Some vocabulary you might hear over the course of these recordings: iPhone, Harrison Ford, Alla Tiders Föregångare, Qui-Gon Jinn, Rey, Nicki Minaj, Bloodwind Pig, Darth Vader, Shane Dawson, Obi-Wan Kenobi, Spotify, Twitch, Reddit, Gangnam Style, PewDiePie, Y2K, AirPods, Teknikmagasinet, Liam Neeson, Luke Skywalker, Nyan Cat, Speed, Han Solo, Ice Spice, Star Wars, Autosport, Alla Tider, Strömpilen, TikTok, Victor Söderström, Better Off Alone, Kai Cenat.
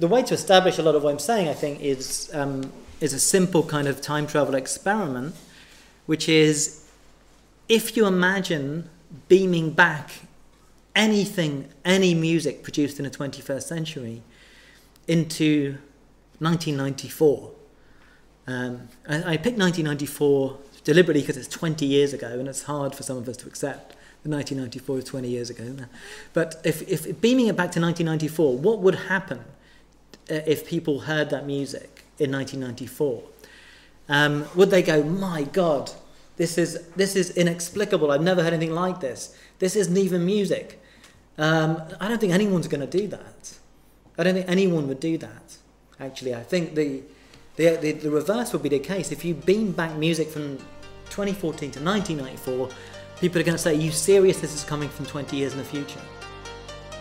the way to establish a lot of what I'm saying, I think, is a simple kind of time travel experiment, which is if you imagine beaming back anything, any music produced in the 21st century into 1994. I picked 1994 deliberately because it's 20 years ago and it's hard for some of us to accept that 1994 was 20 years ago. But if beaming it back to 1994, what would happen if people heard that music in 1994? Would they go, my God, this is inexplicable. I've never heard anything like this. This isn't even music. I don't think anyone's going to do that. I don't think anyone would do that. Actually, I think the reverse would be the case. If you beam back music from 2014 to 1994, people are going to say, are you serious? This is coming from 20 years in the future.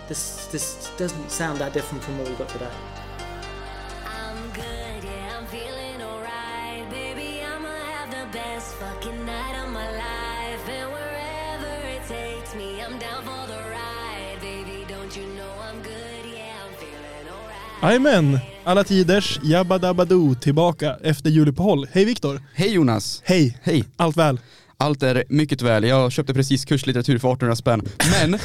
This doesn't sound that different from what we've got today. I'm good, yeah, I'm feeling alright. Baby, I'ma have the best fucking night of my life. And wherever it takes me, I'm down for the ride. Baby, don't you know I'm good, yeah, I'm feeling alright. Amen! Alla tiders Jabba Dabba Doo tillbaka efter juluppehåll. Hej Victor! Hej Jonas! Hej! Hej! Allt väl? Allt är mycket väl. Jag köpte precis kurslitteratur för 1800 spänn. Men,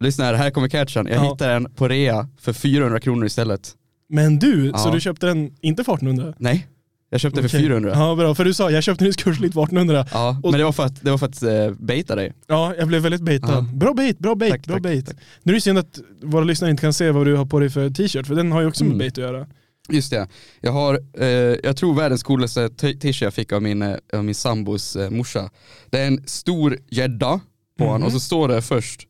lyssna här kommer catchen. Jag hittade den på rea för 400 kronor istället. Men du, så du köpte den inte för 1800? Nej, jag köpte den för 400. Ja, bra. För du sa, jag köpte nyss kurslitt för 1800. Ja, men det var för att baita dig. Ja, jag blev väldigt baitad. Ja. Bra bait. Nu är det synd att våra lyssnare inte kan se vad du har på dig för t-shirt. För den har ju också med bait att göra. Just det. Jag har, jag tror världens coolaste t-shirt jag fick av min sambos morsa. Det är en stor gädda på honom. Och så står det först,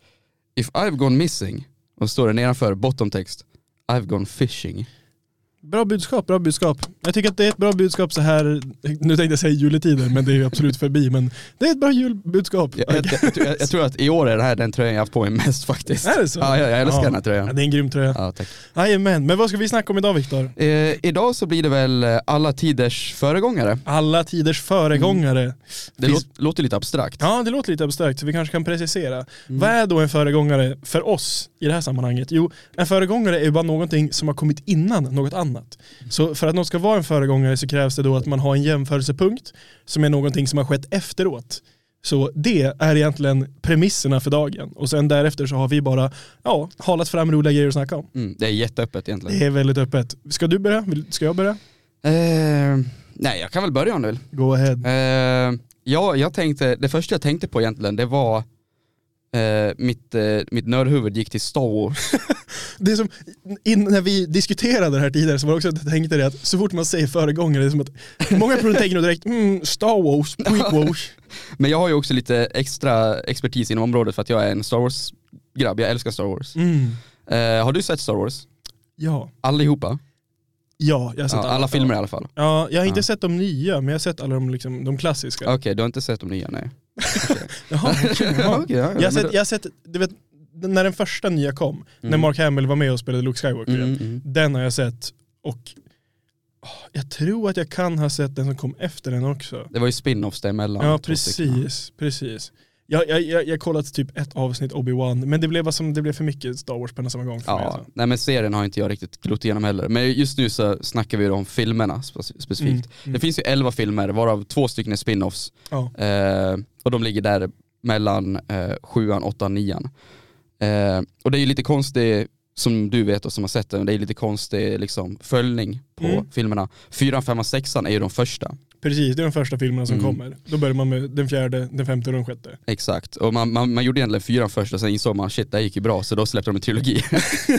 if I've gone missing. Och så står det nedanför, bottomtext, I've gone fishing. Bra budskap. Jag tycker att det är ett bra budskap så här, nu tänkte jag säga juletider, men det är ju absolut förbi, men det är ett bra julbudskap. Jag tror att i år är det här den tröjan jag har haft på mig mest faktiskt. Är det så? Ja, jag älskar den här tröjan. Ja, det är en grym tröja. Ja, tack. Jajamän, men vad ska vi snacka om idag, Victor? Idag så blir det väl alla tiders föregångare. Alla tiders föregångare. Det låter lite abstrakt. Ja, det låter lite abstrakt, så vi kanske kan precisera. Vad är då en föregångare för oss i det här sammanhanget? Jo, en föregångare är ju bara någonting som har kommit innan något annat. Så för att någon ska vara en föregångare så krävs det då att man har en jämförelsepunkt som är någonting som har skett efteråt. Så det är egentligen premisserna för dagen. Och sen därefter så har vi bara halat fram roliga grejer att snacka om. Det är jätteöppet egentligen. Det är väldigt öppet. Ska du börja? Ska jag börja? Nej, jag kan väl börja nu. Go ahead. Det första jag tänkte på egentligen, det var mitt nördhuvud gick till Star Wars. Det som, när vi diskuterade det här tidigare så var det också att jag tänkte det att så fort man säger föregångare, det är som att många tänker nog direkt Star Wars, prequels. Men jag har ju också lite extra expertis inom området för att jag är en Star Wars-grabb. Jag älskar Star Wars. Har du sett Star Wars? Ja. Allihopa? Ja, jag har sett alla filmer i alla fall. Ja, jag har inte sett de nya, men jag har sett alla de, liksom, de klassiska. Okej, du har inte sett de nya, nej. Okay. Jaha. Jag har sett, du vet, när den första nya kom, när Mark Hamill var med och spelade Luke Skywalker, den har jag sett, och jag tror att jag kan ha sett den som kom efter den också. Det var ju spin-offs där emellan. Ja, precis. Jag kollat typ ett avsnitt Obi-Wan, men det blev för mycket Star Wars på en samma gång för mig. Så. Nej, men serien har inte jag riktigt glott igenom heller. Men just nu så snackar vi om filmerna specifikt. Det finns ju 11 filmer, varav 2 stycken är spin-offs. Ja. Och de ligger där mellan 7an, 8an, 9an. Och det är ju lite konstigt, som du vet och som har sett den, det är lite konstig liksom, följning på filmerna. 4, 5, 6 är ju de första. Precis, det är de första filmerna som kommer. Då börjar man med den 4, den 5 och den 6. Exakt, och man gjorde egentligen 4 först och sen insåg man, shit, det gick ju bra, så då släppte de en trilogi.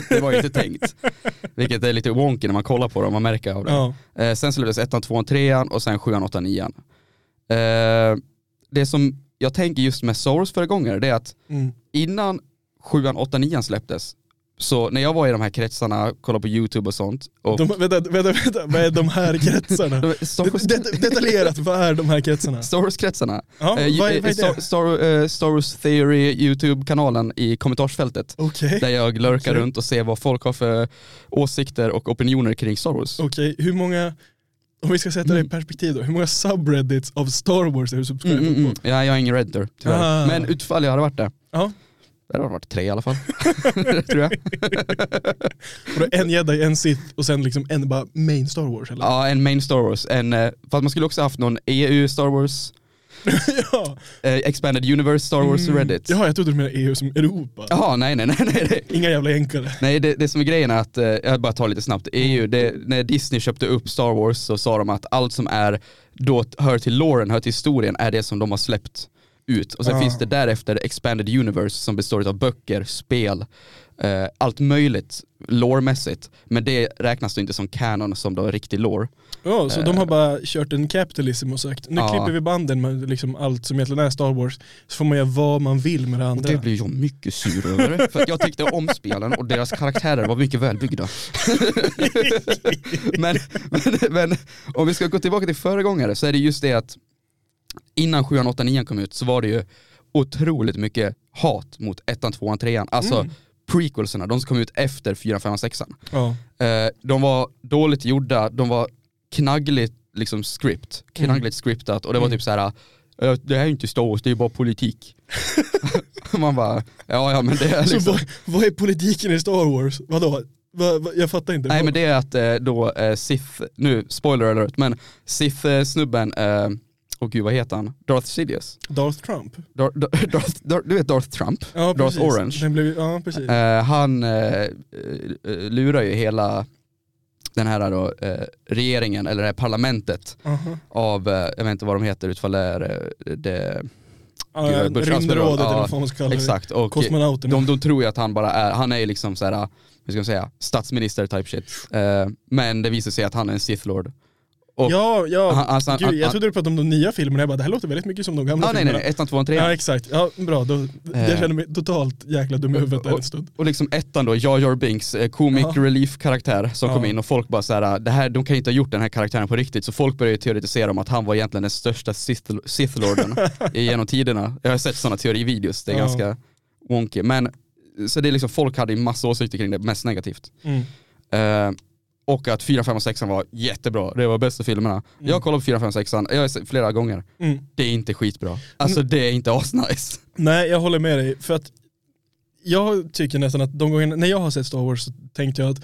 Det var ju inte tänkt. Vilket är lite wonky när man kollar på dem, man märker av det. Ja. Sen släpptes 1, 2, 3 och sen 7, 8, 9. Det som jag tänker just med Source föregångare, det är att innan 7, 8, 9 släpptes, så när jag var i de här kretsarna, kollade på YouTube och sånt. Och vänta, vad är de här kretsarna? Detaljerat, vad är de här kretsarna? Star Wars-kretsarna. Ja, Star Wars Theory YouTube-kanalen i kommentarsfältet. Okay. Där jag lurkar runt och ser vad folk har för åsikter och opinioner kring Star Wars. Okej. Hur många, om vi ska sätta det i perspektiv då, hur många subreddits av Star Wars är du subscriber på? Ja, jag är ingen redditor, tyvärr. Men utfall jag hade varit där. Ja. Det har varit 3 i alla fall. Tror jag. Och då en Jedi, en Sith och sen liksom en bara main Star Wars eller? Ja, en main Star Wars. För att man skulle också haft någon EU Star Wars. Ja. Expanded Universe Star Wars Reddit. Ja, jag trodde du menade EU som Europa. Jaha, nej. Inga jävla jänkare. Nej, det som är grejen är att, jag bara tar lite snabbt. EU, när Disney köpte upp Star Wars så sa de att allt som är då hör till loren, hör till historien är det som de har släppt ut. Och sen finns det därefter Expanded Universe som består av böcker, spel, allt möjligt lore-mässigt. Men det räknas då inte som canon som då är riktig lore. Ja, så de har bara kört en capitalism och sagt nu klipper vi banden med liksom allt som egentligen är Star Wars så får man göra vad man vill med det andra. Och det blir jag mycket sur över för att jag tyckte om spelen och deras karaktärer var mycket välbyggda. men om vi ska gå tillbaka till föregångare så är det just det att innan 7, 8, 9 kom ut så var det ju otroligt mycket hat mot 1, 2, 3. Alltså prequelserna, de som kom ut efter 4, 5, 6. Ja. De var dåligt gjorda, de var knaggligt liksom scriptat och det var typ så här: det här är inte Star Wars, det är bara politik. Man bara, ja men det är liksom... Så vad är politiken i Star Wars? Vadå? Jag fattar inte. Nej, men det är att då Sith, nu spoiler alert, men Sith-snubben... Och gud, vad heter han? Darth Sidious. Darth Trump. Du vet Darth Trump? Ja, Darth precis. Orange. Precis. Han lurar ju hela den här då, regeringen, eller det här parlamentet av, jag vet inte vad de heter, utfall det... rymdrådet eller vad man ska kalla det. Exakt, och kosmonauten. De tror ju att han är liksom såhär, hur ska man säga, statsminister type shit. Men det visar sig att han är en Sith Lord. Och ja. Jag trodde du pratade om de nya filmerna. Jag bara, det här låter väldigt mycket som de gamla filmerna. Nej, 1, 2, 3. Ja, exakt. Ja, bra. Då, jag känner mig totalt jäkla dum i huvudet en stund. Och liksom ettan då, Jar Jar Binks, comic relief-karaktär som kom in och folk bara såhär, de kan inte ha gjort den här karaktären på riktigt. Så folk började teoretisera om att han var egentligen den största Sith-lorden genom tiderna. Jag har sett sådana teorivideos, det är ganska wonky. Men, så det är liksom, folk hade en massa åsikter kring det, mest negativt. Och att 4, 5 och 6 var jättebra. Det var bästa filmerna. Jag kollade på 4, 5 och 6. Jag har sett flera gånger. Det är inte skitbra. Alltså det är inte asnice. Nej, jag håller med dig. För att jag tycker nästan att de gångerna när jag har sett Star Wars så tänkte jag att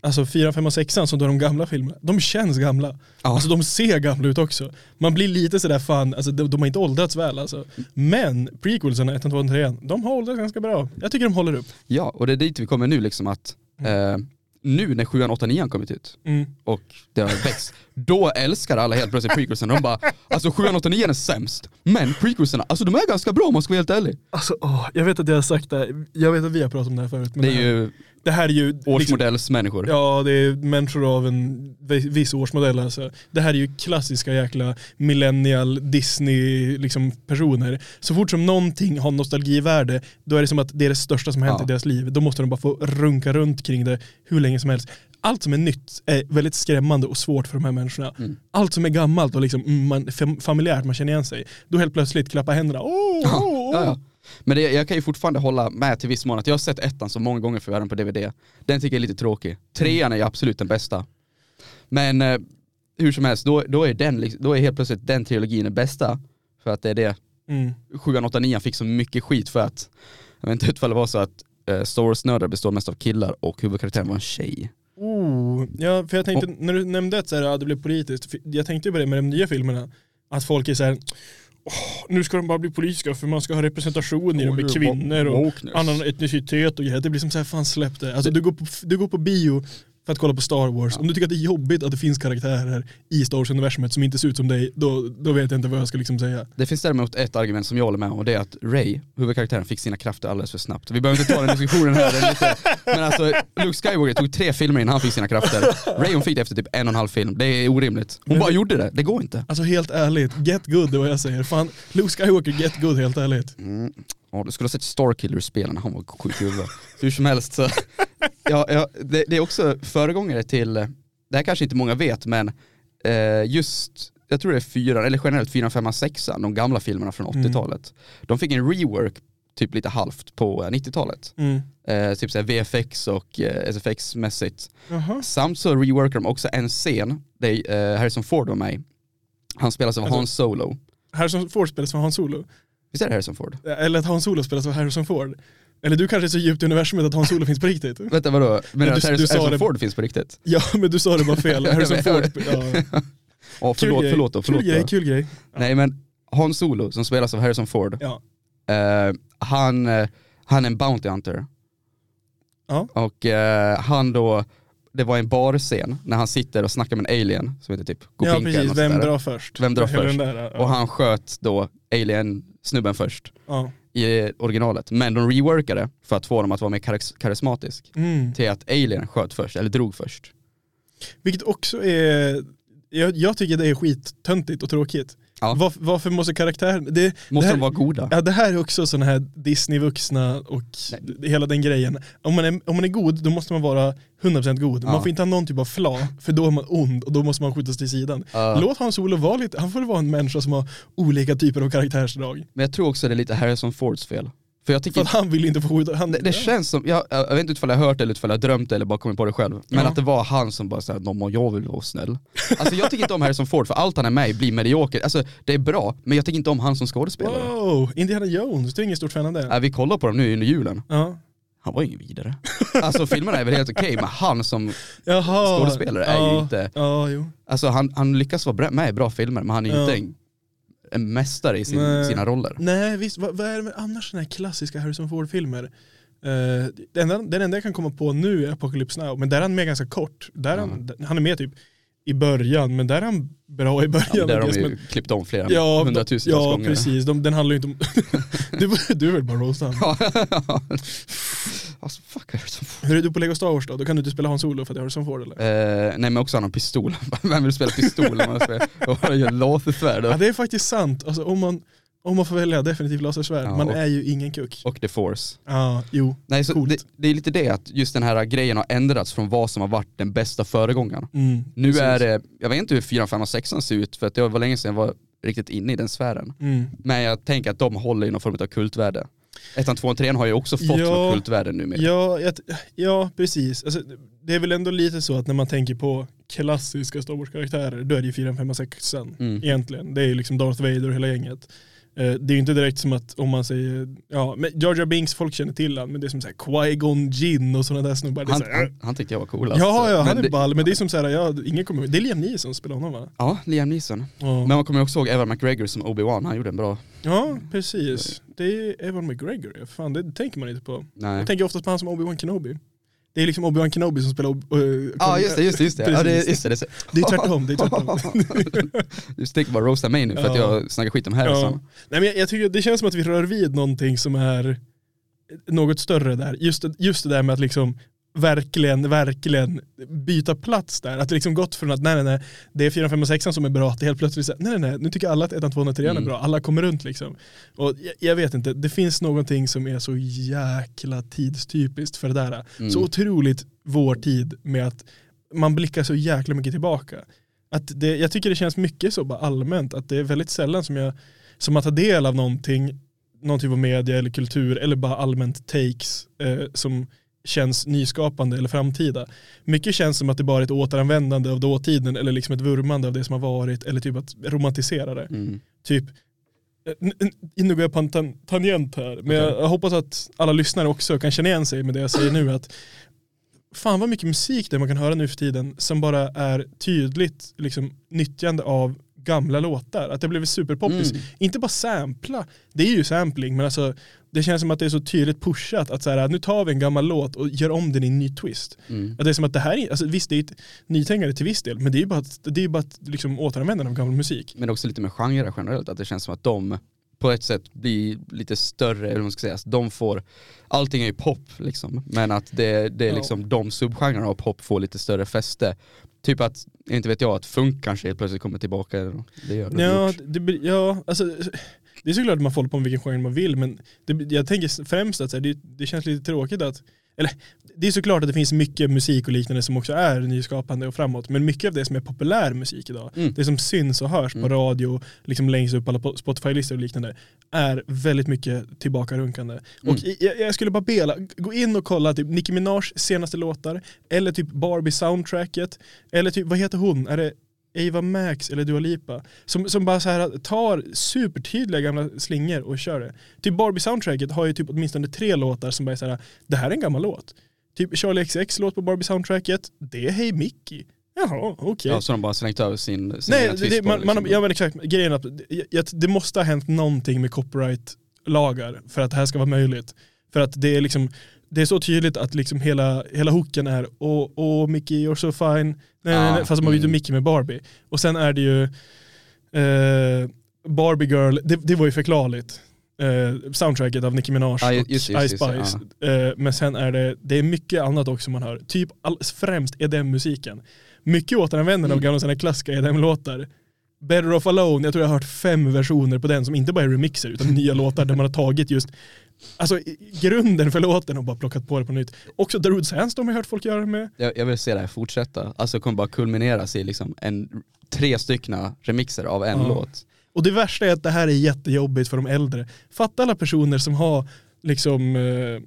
alltså 4, 5 och 6 som då är de gamla filmerna. De känns gamla. Alltså de ser gamla ut också. Man blir lite sådär fan. Alltså de har inte åldrats väl alltså. Men prequelserna 1, 2, 3, de har åldrats ganska bra. Jag tycker de håller upp. Ja, och det är dit vi kommer nu liksom att... Nu när 7, 8, 9 kommit ut och det har växt, då älskar alla helt plötsligt prequelserna. De bara, alltså 7, 8, 9 är sämst, men prequelserna, alltså de är ganska bra om man ska vara helt ärlig. Alltså, jag vet att jag har sagt det här. Jag vet att vi har pratat om det här förut. Men det här är ju årsmodellsmänniskor. Liksom, ja, det är människor av en viss årsmodell. Alltså. Det här är ju klassiska jäkla millennial Disney liksom, personer. Så fort som någonting har nostalgivärde, då är det som att det är det största som har hänt i deras liv. Då måste de bara få runka runt kring det hur länge som helst. Allt som är nytt är väldigt skrämmande och svårt för de här människorna. Allt som är gammalt och liksom, familjärt, man känner igen sig. Då helt plötsligt klappar händerna. Men jag kan ju fortfarande hålla med till viss mån att jag har sett ettan så många gånger för jag har den på DVD. Den tycker jag är lite tråkig. Trean är ju absolut den bästa. Men hur som helst, då är helt plötsligt den trilogin den bästa. För att det är det. 7an, 8an, 9an fick så mycket skit för att, jag vet inte ifall det var så att Star Wars-nördar består mest av killar och huvudkaraktären var en tjej. Ja, för jag tänkte, när du nämnde att det blev politiskt, jag tänkte ju på det med de nya filmerna. Att folk är så här... nu ska de bara bli politiska för man ska ha representation i dem med kvinnor och annan etnicitet och det blir som så här fan släpp det. Alltså du går på bio för att kolla på Star Wars. Om du tycker att det är jobbigt att det finns karaktärer i Star Wars-universumet som inte ser ut som dig, då vet jag inte vad jag ska liksom säga. Det finns däremot ett argument som jag håller med om och det är att Rey, huvudkaraktären, fick sina krafter alldeles för snabbt. Vi behöver inte ta den diskussionen här. Men alltså, Luke Skywalker tog 3 filmer innan han fick sina krafter. Rey, hon fick det efter typ 1,5 film. Det är orimligt. Hon bara gjorde det. Det går inte. Alltså helt ärligt, get good är vad jag säger. Fan, Luke Skywalker, get good helt ärligt. Du skulle ha sett Starkiller-spelen. Han var sjuk huvud. Hur som helst så... Ja, det är också föregångare till, det här kanske inte många vet, men just, jag tror det är 4, eller generellt 4, 5, 6, de gamla filmerna från 80-talet. De fick en rework typ lite halvt på 90-talet. Typ såhär VFX och SFX-mässigt. Samt så reworkar de också en scen där Harrison Ford var med. Han spelas av Han Solo. Harrison Ford spelas av Han Solo? Visst är det Harrison Ford? Eller att Han Solo spelas av Harrison Ford? Eller du kanske är så djupt i universumet att Han Solo finns på riktigt. Vänta, vadå? Men ja, Harrison Ford finns på riktigt? Ja, men du sa det bara fel. Harrison Ford, ja. Oh, förlåt. Kul grej. Ja. Nej, men Han Solo som spelas av Harrison Ford. Ja. Han är en bounty hunter. Ja. Och han då, det var en barscen när han sitter och snackar med en alien som heter typ Gopinka. Ja, precis. Vem drar först? Där, ja. Och han sköt då alien-snubben först. Ja. I originalet. Men de reworkade för att få dem att vara mer karismatisk. Mm. Till att alien sköt först, eller drog först. Vilket också är... Jag tycker det är skittöntigt och tråkigt. Ja. Varför måste karaktären... Måste de vara goda? Ja, det här är också sån här Disney-vuxna och hela den grejen. Om man är god, då måste man vara 100% god. Ja. Man får inte ha någon typ av flaw, för då är man ond och då måste man skjutas till sidan. Ja. Låt Han Solo vara lite... Han får vara en människa som har olika typer av karaktärsdrag. Men jag tror också det är lite Harrison Fords fel. För han vill inte få skjuta. Det känns som, jag vet inte ifall jag hört det eller ifall jag drömt eller bara kommit på det själv. Men att det var han som bara såhär, jag vill vara snäll. Alltså jag tycker inte om Harrison Ford, för allt han är med i blir medioker. Alltså det är bra, men jag tycker inte om han som skådespelare. Wow, Indiana Jones, du är ingen stort fan av det. Vi kollar på dem nu under julen. Ja. Han var ju ingen vidare. Alltså filmerna är väl helt okej, men han som skådespelare är ju inte... Ja, jo. Alltså han lyckas vara med i bra filmer, men han är ju inte en mästare i sina roller. Nej, visst. Vad är det med annars såna här klassiska Harrison Ford-filmer? Den enda jag kan komma på nu är Apocalypse Now, men där är han med ganska kort. Där han är med typ i början, men där är han bra i början. Ja, där har de ju klippt om flera hundratusentals gånger. Ja, precis. Den handlar ju inte om... du är väl bara roastan. Alltså, fuck Harrison Ford. Hur är du på Lego Star Wars då? Då kan du inte spela Han Solo för att det är Harrison Ford, eller? Nej, men också han har pistol. Vem vill spela pistol om man gör lasersvärd? Ja, det är faktiskt sant. Alltså, om man får välja definitivt lasersvärd, man är ju ingen kuck. Och The Force. Ja, jo. Nej, så det är lite det att just den här grejen har ändrats från vad som har varit den bästa föregångaren. Mm, nu precis. Är det, jag vet inte hur 4, 5 och 6 ser ut, för att det var länge sedan jag var riktigt inne i den sfären. Mm. Men jag tänker att de håller i någon form av kultvärde. 1, 2 och 3 har ju också fått något kultvärde nu med. Ja, precis. Alltså, det är väl ändå lite så att när man tänker på klassiska Star Wars-karaktärer, då är det ju 4, 5 och 6 egentligen. Det är ju liksom Darth Vader och hela gänget. Det är ju inte direkt som att om man säger... Ja, men Jar Jar Binks, folk känner till han, men det är som såhär Qui-Gon Jinn och sådana där snubbar. Han tyckte jag var coolast. Ja, han är ball, men det är som såhär... ingen kommer... Det är Liam Neeson som spelar honom, va? Ja, Liam Neeson. Ja. Men man kommer också ihåg Ewan McGregor som Obi-Wan, han gjorde en bra... Ja, precis. Det är Ewan McGregor, fan, det tänker man inte på. Nej. Jag tänker oftast på han som Obi-Wan Kenobi. Det är liksom Obi-Wan Kenobi som spelar... just det. Ja, det. Det är tvärtom. Du tänker bara roasta mig nu för att jag snackar skit om Harrison. Ja. Nej, men jag tycker det känns som att vi rör vid någonting som är något större där. Just det där med att liksom verkligen byta plats där. Att det liksom gått från att nej, det är 4, 5 och 6 som är bra till helt plötsligt så nej, nu tycker alla att 1, 2 och 3 är bra. Alla kommer runt liksom. Och jag vet inte, det finns någonting som är så jäkla tidstypiskt för det där. Så otroligt vår tid med att man blickar så jäkla mycket tillbaka. Att det, jag tycker det känns mycket så bara allmänt att det är väldigt sällan som man tar del av någon typ av media eller kultur eller bara allmänt takes som känns nyskapande eller framtida. Mycket känns som att det bara är ett återanvändande av dåtiden eller liksom ett vurmande av det som har varit eller typ att romantisera det. Typ, nu går jag på en tangent här, men jag hoppas att alla lyssnare också kan känna igen sig med det jag säger nu, att fan vad mycket musik det man kan höra nu för tiden som bara är tydligt liksom nyttjande av gamla låtar, att det blev superpoppis. Inte bara sampla, det är ju sampling, men alltså det känns som att det är så tydligt pushat att så här, nu tar vi en gammal låt och gör om den i en ny twist. Att det är som att det här, alltså visst det är ett nytänkande till viss del, men det är ju bara att liksom återanvända av gammal musik. Men också lite med genrer generellt, att det känns som att de på ett sätt blir lite större, eller man ska säga, de får, allting är ju pop liksom, men att det är liksom de subgenrerna av pop får lite större fäste. Typ att, inte vet jag, att funk kanske plötsligt kommer tillbaka. Eller det gör det. Alltså, det är såklart att man får på vilken genre man vill, men jag tänker främst att det känns lite tråkigt att, eller det är såklart att det finns mycket musik och liknande som också är nyskapande och framåt, men mycket av det som är populär musik idag, det som syns och hörs på radio, liksom längst upp alla Spotify-listor och liknande, är väldigt mycket tillbakarunkande. Och jag skulle bara gå in och kolla typ Nicki Minaj senaste låtar, eller typ Barbie soundtracket, eller typ, vad heter hon? Är det Ava Max eller Dua Lipa som bara så här tar supertydliga gamla slingor och kör det. Typ Barbie-soundtracket har ju typ åtminstone 3 låtar som bara är så här, det här är en gammal låt. Typ Charlie XCX låt på Barbie-soundtracket, det är Hey Mickey. Jaha, okej. Okay. Ja, så de bara slängt över sin nej, det, man, ja, men exakt. Grejen att det måste ha hänt någonting med copyright-lagar för att det här ska vara möjligt. För att det är liksom, det är så tydligt att liksom hela hooken är och Mickey, you're so fine. Nej, fast man byter Mickey med Barbie. Och sen är det ju Barbie Girl, det var ju förklarligt. Soundtracket av Nicki Minaj och Ice Spice. Ja. Men sen är det är mycket annat också man hör. Typ främst EDM-musiken. Mycket återanvändande av gamla sådana klassiska EDM-låtar. Better Off Alone, jag tror jag har hört 5 versioner på den som inte bara är remixer utan nya låtar där man har tagit just alltså grunden för låten och bara plockat på det på nytt. Också The Roots Hands, de har hört folk göra det med. Jag vill se det här fortsätta. Alltså det kommer bara kulmineras i liksom 3 styckna remixer av en låt. Och det värsta är att det här är jättejobbigt för de äldre. Fatta alla personer som har liksom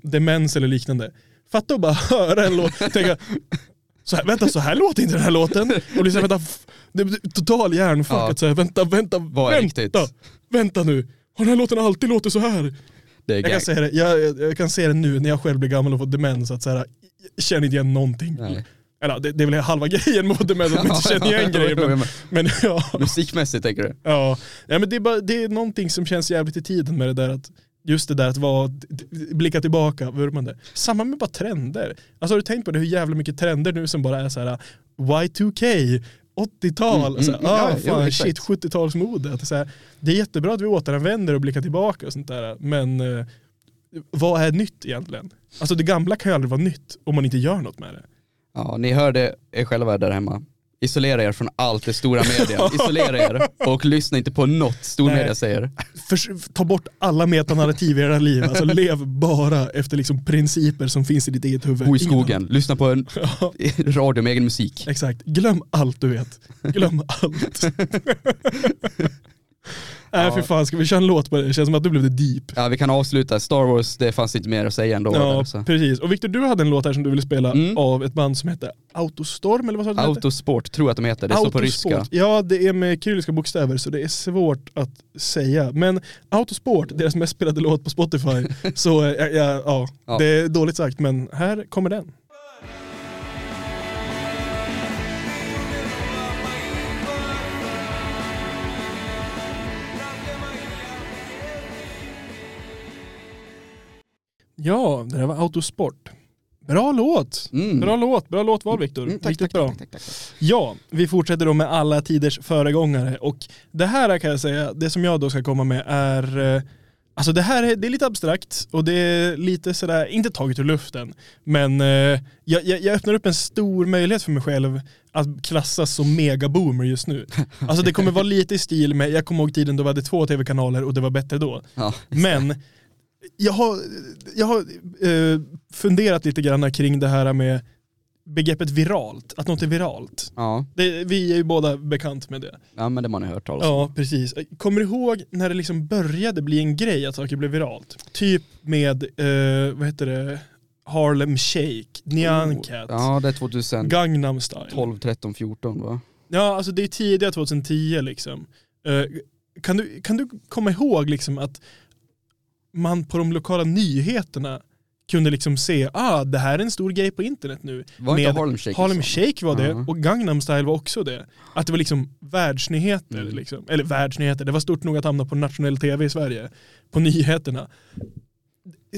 demens eller liknande. Fatta och bara höra en låt och tänka så här låter inte den här låten. Och liksom det är total hjärnfuck att säga vänta nu. Den här låten alltid låter så här. Jag kan se det nu när jag själv blir gammal och får demens att så här jag känner inte igen någonting. Nej. Eller, det är väl halva grejen mot det med att man inte känner igen grejer. Men ja. Musikmässigt tänker du? Ja, men det är någonting som känns jävligt i tiden med det där att just det där att blicka tillbaka, vurmande. Samma med bara trender. Alltså har du tänkt på det hur jävla mycket trender nu som bara är så här Y2K, 80-tal, fan, shit, 70-talsmode. Att så här, det är jättebra att vi återanvänder och blickar tillbaka och sånt där, men vad är nytt egentligen? Alltså det gamla kan ju aldrig vara nytt om man inte gör något med det. Ja, ni hörde er själva där hemma. Isolera er från allt det stora media. Isolera er och lyssna inte på något stor media säger. Ta bort alla metanarrativ i era liv. Alltså lev bara efter liksom principer som finns i ditt eget huvud. Bo i skogen. Lyssna på en radio med egen musik. Exakt. Glöm allt du vet. Glöm allt. Nej, för fan, ska vi köra en låt på det? Det känns som att du blev det deep. Ja, vi kan avsluta. Star Wars, det fanns inte mer att säga ändå. Ja, där, precis. Och Victor, du hade en låt här som du ville spela av ett band som heter Autostorm, eller vad sa du? Autosport, tror jag att de heter. Det står på ryska. Ja, det är med kyrilliska bokstäver, så det är svårt att säga. Men Autosport, deras mest spelade låt på Spotify. Så, ja, det är dåligt sagt, men här kommer den. Ja, det där var Autosport. Bra låt. Bra låt var Victor. Riktigt bra. Tack. Ja, vi fortsätter då med Alla Tiders Föregångare och det här kan jag säga, det som jag då ska komma med är alltså det är lite abstrakt och det är lite sådär, inte taget ur luften, men jag öppnar upp en stor möjlighet för mig själv att klassas som megaboomer just nu. Alltså det kommer vara lite i stil med, jag kommer ihåg tiden då vi hade 2 tv-kanaler och det var bättre då. Ja, men Jag har funderat lite grann kring det här med begreppet viralt, att något är viralt. Ja. Vi är ju båda bekant med det. Ja, men det man har hört talas om. Ja, precis. Kommer du ihåg när det liksom började bli en grej att saker blev viralt? Typ med, vad heter det? Harlem Shake, Nyan Cat. Ja, det är 2000. Gangnam Style. 12, 13, 14 va? Ja, alltså det är tidiga 2010 liksom. Kan du komma ihåg liksom att man på de lokala nyheterna kunde liksom se, det här är en stor grej på internet nu. Var med Harlem Shake var det, och Gangnam Style var också det. Att det var liksom världsnyheter. Liksom. Eller världsnyheter, det var stort nog att hamna på nationell tv i Sverige. På nyheterna.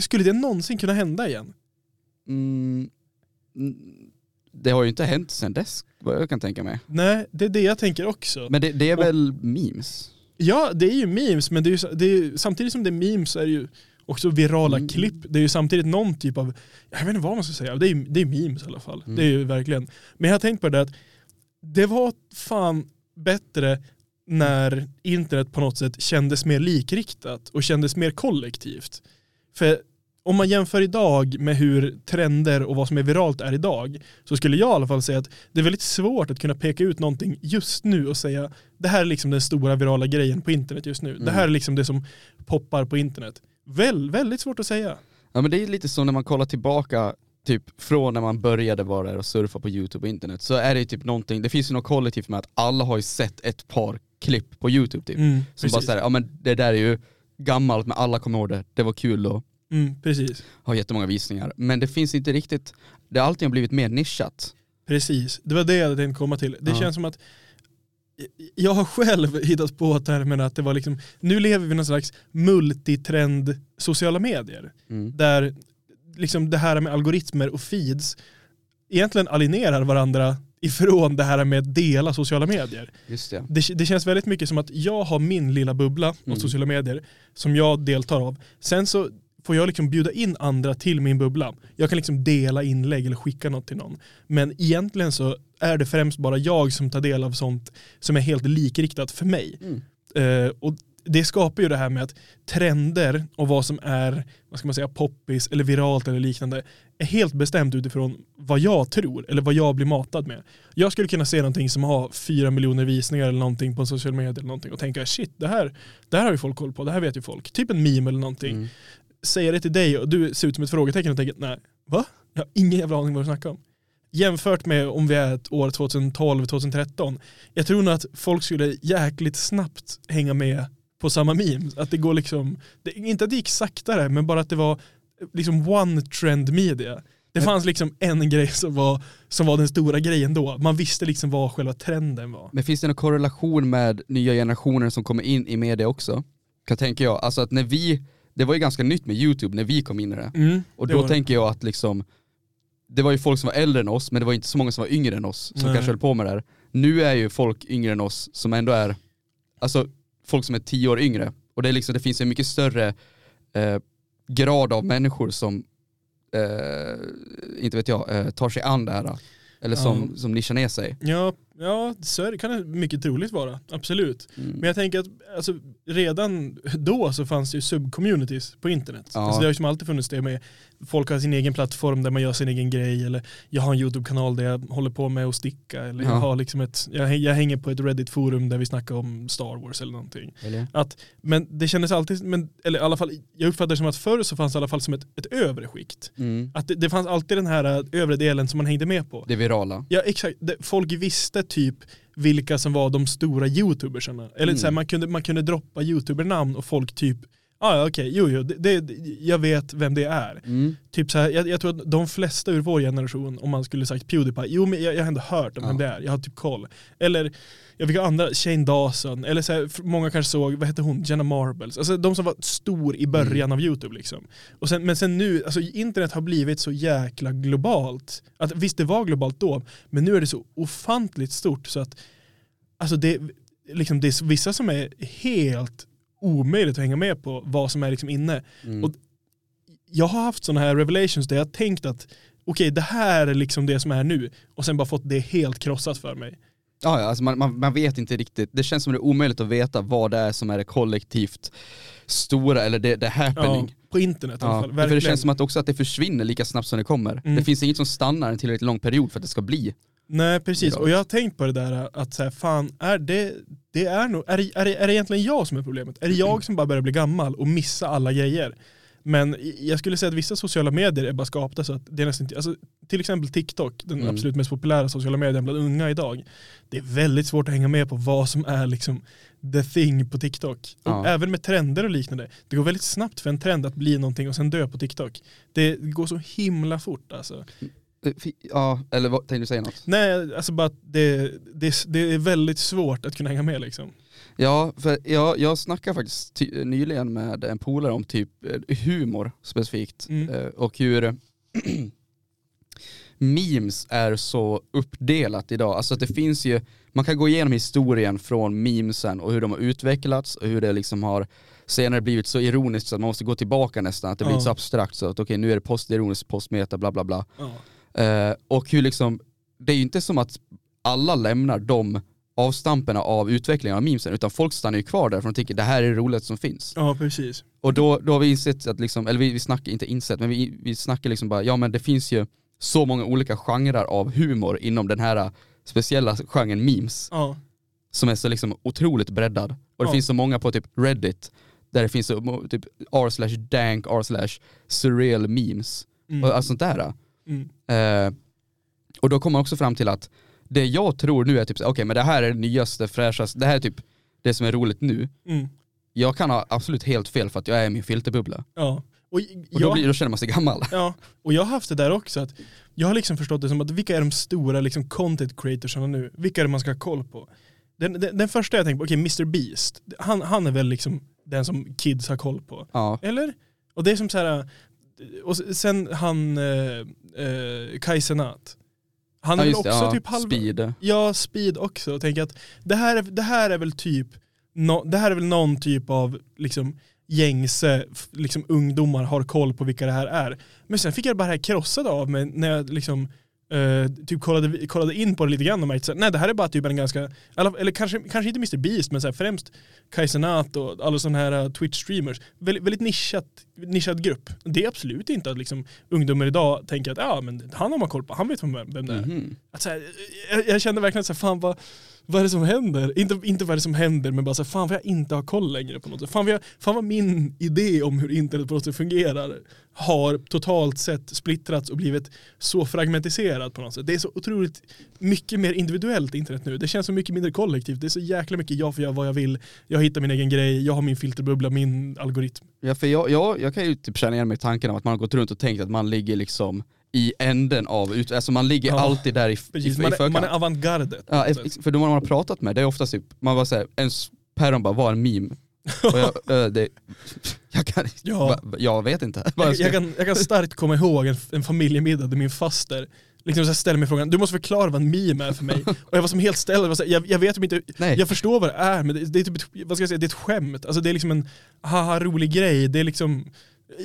Skulle det någonsin kunna hända igen? Det har ju inte hänt sedan dess, vad jag kan tänka mig. Nej, det är det jag tänker också. Men det är väl memes? Ja, det är ju memes, men det är ju, samtidigt som det är memes är det ju också virala klipp. Det är ju samtidigt någon typ av, jag vet inte vad man ska säga, det är memes i alla fall. Det är ju verkligen. Men jag har tänkt på det att det var fan bättre när internet på något sätt kändes mer likriktat och kändes mer kollektivt. För om man jämför idag med hur trender och vad som är viralt är idag, så skulle jag i alla fall säga att det är väldigt svårt att kunna peka ut någonting just nu och säga, det här är liksom den stora virala grejen på internet just nu. Det här är liksom det som poppar på internet. Väldigt svårt att säga. Ja, men det är lite så när man kollar tillbaka typ från när man började vara där och surfa på YouTube och internet, så är det typ någonting, det finns ju något kollektivt med att alla har ju sett ett par klipp på YouTube typ. Mm, som bara såhär, ja men det där är ju gammalt men alla kommer ihåg det, det var kul då. Mm, precis. Har jättemånga visningar. Men det finns inte riktigt, det har alltid blivit mer nischat. Precis, det var det jag hade tänkt komma till. Det känns som att jag har själv hittat på termen att det var liksom, nu lever vi i någon slags multitrend sociala medier. Mm. Där liksom det här med algoritmer och feeds egentligen alienerar varandra ifrån det här med att dela sociala medier. Just det. Det känns väldigt mycket som att jag har min lilla bubbla av sociala medier som jag deltar av. Sen så får jag liksom bjuda in andra till min bubbla. Jag kan liksom dela inlägg eller skicka något till någon. Men egentligen så är det främst bara jag som tar del av sånt som är helt likriktat för mig. Mm. Och det skapar ju det här med att trender och vad som är, vad ska man säga, poppis eller viralt eller liknande är helt bestämt utifrån vad jag tror eller vad jag blir matad med. Jag skulle kunna se någonting som har 4 miljoner visningar eller någonting på social media eller någonting och tänka shit, det här har ju folk koll på, det här vet ju folk. Typ en meme eller någonting. Mm. Säger det till dig och du ser ut som ett frågetecken och tänker nej, va? Jag har ingen jävla aning vad du snackar om. Jämfört med om vi är ett år 2012-2013. Jag tror nog att folk skulle jäkligt snabbt hänga med på samma meme. Att det går liksom, inte att det gick saktare, men bara att det var liksom one trend media. Det fanns liksom en grej som var den stora grejen då. Man visste liksom vad själva trenden var. Men finns det någon korrelation med nya generationer som kommer in i media också? Kan tänka jag. Alltså att när vi, det var ju ganska nytt med YouTube när vi kom in i det. Mm, och då tänker jag att liksom, det var ju folk som var äldre än oss, men det var inte så många som var yngre än oss som kanske höll på med det här. Nu är ju folk yngre än oss som ändå är, alltså folk som är 10 år yngre. Och det är liksom, det finns en mycket större grad av människor som inte vet jag, tar sig an det här. Eller som nischar ner sig. Ja, så kan det mycket troligt vara. Absolut. Mm. Men jag tänker att alltså, redan då så fanns det ju subcommunities på internet. Ja. Alltså, det har ju som alltid funnits det med folk har sin egen plattform där man gör sin egen grej. Eller jag har en YouTube-kanal där jag håller på med att sticka. Eller jag har liksom jag hänger på ett Reddit-forum där vi snackar om Star Wars eller någonting. Eller? Men det kändes alltid, eller i alla fall, jag uppfattar det som att förr så fanns det i alla fall som ett övre skikt. Mm. Att det fanns alltid den här övre delen som man hängde med på. Det virala. Ja, exakt. Folk visste typ vilka som var de stora youtubersarna. Eller så här, man kunde droppa youtubernamn och folk typ jag vet vem det är. Mm. Typ så här, jag tror att de flesta ur vår generation, om man skulle sagt PewDiePie, men jag har ändå hört om vem det är. Jag har typ koll. Eller jag fick andra, Shane Dawson, eller så här, många kanske såg, vad hette hon? Jenna Marbles. Alltså de som var stor i början av YouTube liksom. Och sen, men sen nu, alltså internet har blivit så jäkla globalt. Att, visst, det var globalt då, men nu är det så ofantligt stort så att alltså det är vissa som är helt omöjligt att hänga med på vad som är liksom inne. Mm. Och jag har haft sådana här revelations där jag har tänkt att okej, det här är liksom det som är nu och sen bara fått det helt krossat för mig. Ja, alltså man vet inte riktigt. Det känns som det är omöjligt att veta vad det är som är det kollektivt stora eller det happening. Ja, på internet i alla fall. Verkligen. För det känns som att också att det försvinner lika snabbt som det kommer. Mm. Det finns inget som stannar en tillräckligt lång period för att det ska bli. Nej, precis. Och jag har tänkt på det där att så här, fan, är det egentligen jag som är problemet? Är det jag som bara börjar bli gammal och missa alla grejer? Men jag skulle säga att vissa sociala medier är bara skapta så att det är nästan, alltså, till exempel TikTok, den absolut mest populära sociala medien bland unga idag. Det är väldigt svårt att hänga med på vad som är liksom the thing på TikTok. Ja. Och även med trender och liknande. Det går väldigt snabbt för en trend att bli någonting och sen dö på TikTok. Det går så himla fort alltså. Ja, eller vad tänkte du säga något? Nej, alltså bara att det är väldigt svårt att kunna hänga med liksom. Ja, för jag snackade faktiskt nyligen med en polare om typ humor specifikt. Mm. Och hur memes är så uppdelat idag. Alltså att det finns ju, man kan gå igenom historien från memesen och hur de har utvecklats och hur det liksom har senare blivit så ironiskt så att man måste gå tillbaka nästan. Att det blir så abstrakt så att okej, nu är det postironiskt, postmeta, bla bla bla. Och hur liksom, det är ju inte som att alla lämnar de avstamperna av utvecklingen av memesen, utan folk stannar ju kvar där för de tycker det här är det roligt som finns. Ja, precis. Och då har vi insett att liksom, eller vi snackar inte insett, men vi snackar liksom bara, ja men det finns ju så många olika genrer av humor inom den här speciella genren memes. Ja. Som är så liksom otroligt breddad. Och det finns så många på typ Reddit där det finns så typ r/dank, r/surreal memes och allt sånt där. Mm. Och då kommer man också fram till att det jag tror nu är typ, okej, men det här är det nyaste, fräschaste, det här är typ det som är roligt nu. Mm. Jag kan ha absolut helt fel för att jag är i min filterbubbla. Ja. Och då känner man sig gammal. Ja, och jag har haft det där också. Att jag har liksom förstått det som att vilka är de stora liksom content creatorsarna nu? Vilka är det man ska ha koll på? Den första jag tänker på, Mr. Beast. Han är väl liksom den som kids har koll på. Ja. Eller? Och det är som så här... Och sen han... Kai Cenat. Han är väl också typ halva... Speed. Ja, Speed också. Jag tänker att det här är väl typ... det här är väl någon typ av... liksom gängse liksom ungdomar har koll på vilka det här är. Men sen fick jag bara här krossad av mig när jag liksom typ kollade in på det lite grann och märkte att nej, det här är bara typ en ganska, eller kanske inte Mr. Beast, men så här, främst Kai Cenat och alla sådana här Twitch-streamers. Väldigt nischad grupp. Det är absolut inte att liksom ungdomar idag tänker att ja, men han har man koll på, han vet vem det är. Mm-hmm. Att, så här, jag kände verkligen att så här, fan vad är det som händer? Inte vad är det som händer, men bara så här, fan vad jag inte har koll längre på något. Fan vad min idé om hur internet på något sätt fungerar har totalt sett splittrats och blivit så fragmentiserad på något sätt. Det är så otroligt mycket mer individuellt internet nu. Det känns så mycket mindre kollektivt. Det är så jäkla mycket jag får göra vad jag vill. Jag hittar min egen grej. Jag har min filterbubbla, min algoritm. Ja, för jag kan ju typ känna igen mig i tanken om att man har gått runt och tänkt att man ligger liksom i änden av, alltså man ligger alltid där i man är avantgardet. Ja, för de man har pratat med, det är oftast typ, man bara säger, ens päron bara, var en meme. Och jag vet inte. Jag kan starkt komma ihåg en familjemiddag där min faster liksom så ställer mig frågan, du måste förklara vad en meme är för mig. Och jag var som helt ställd. Jag vet inte, jag förstår vad det är, men det är typ, vad ska jag säga, det är ett skämt. Alltså det är liksom en haha rolig grej. Det är liksom,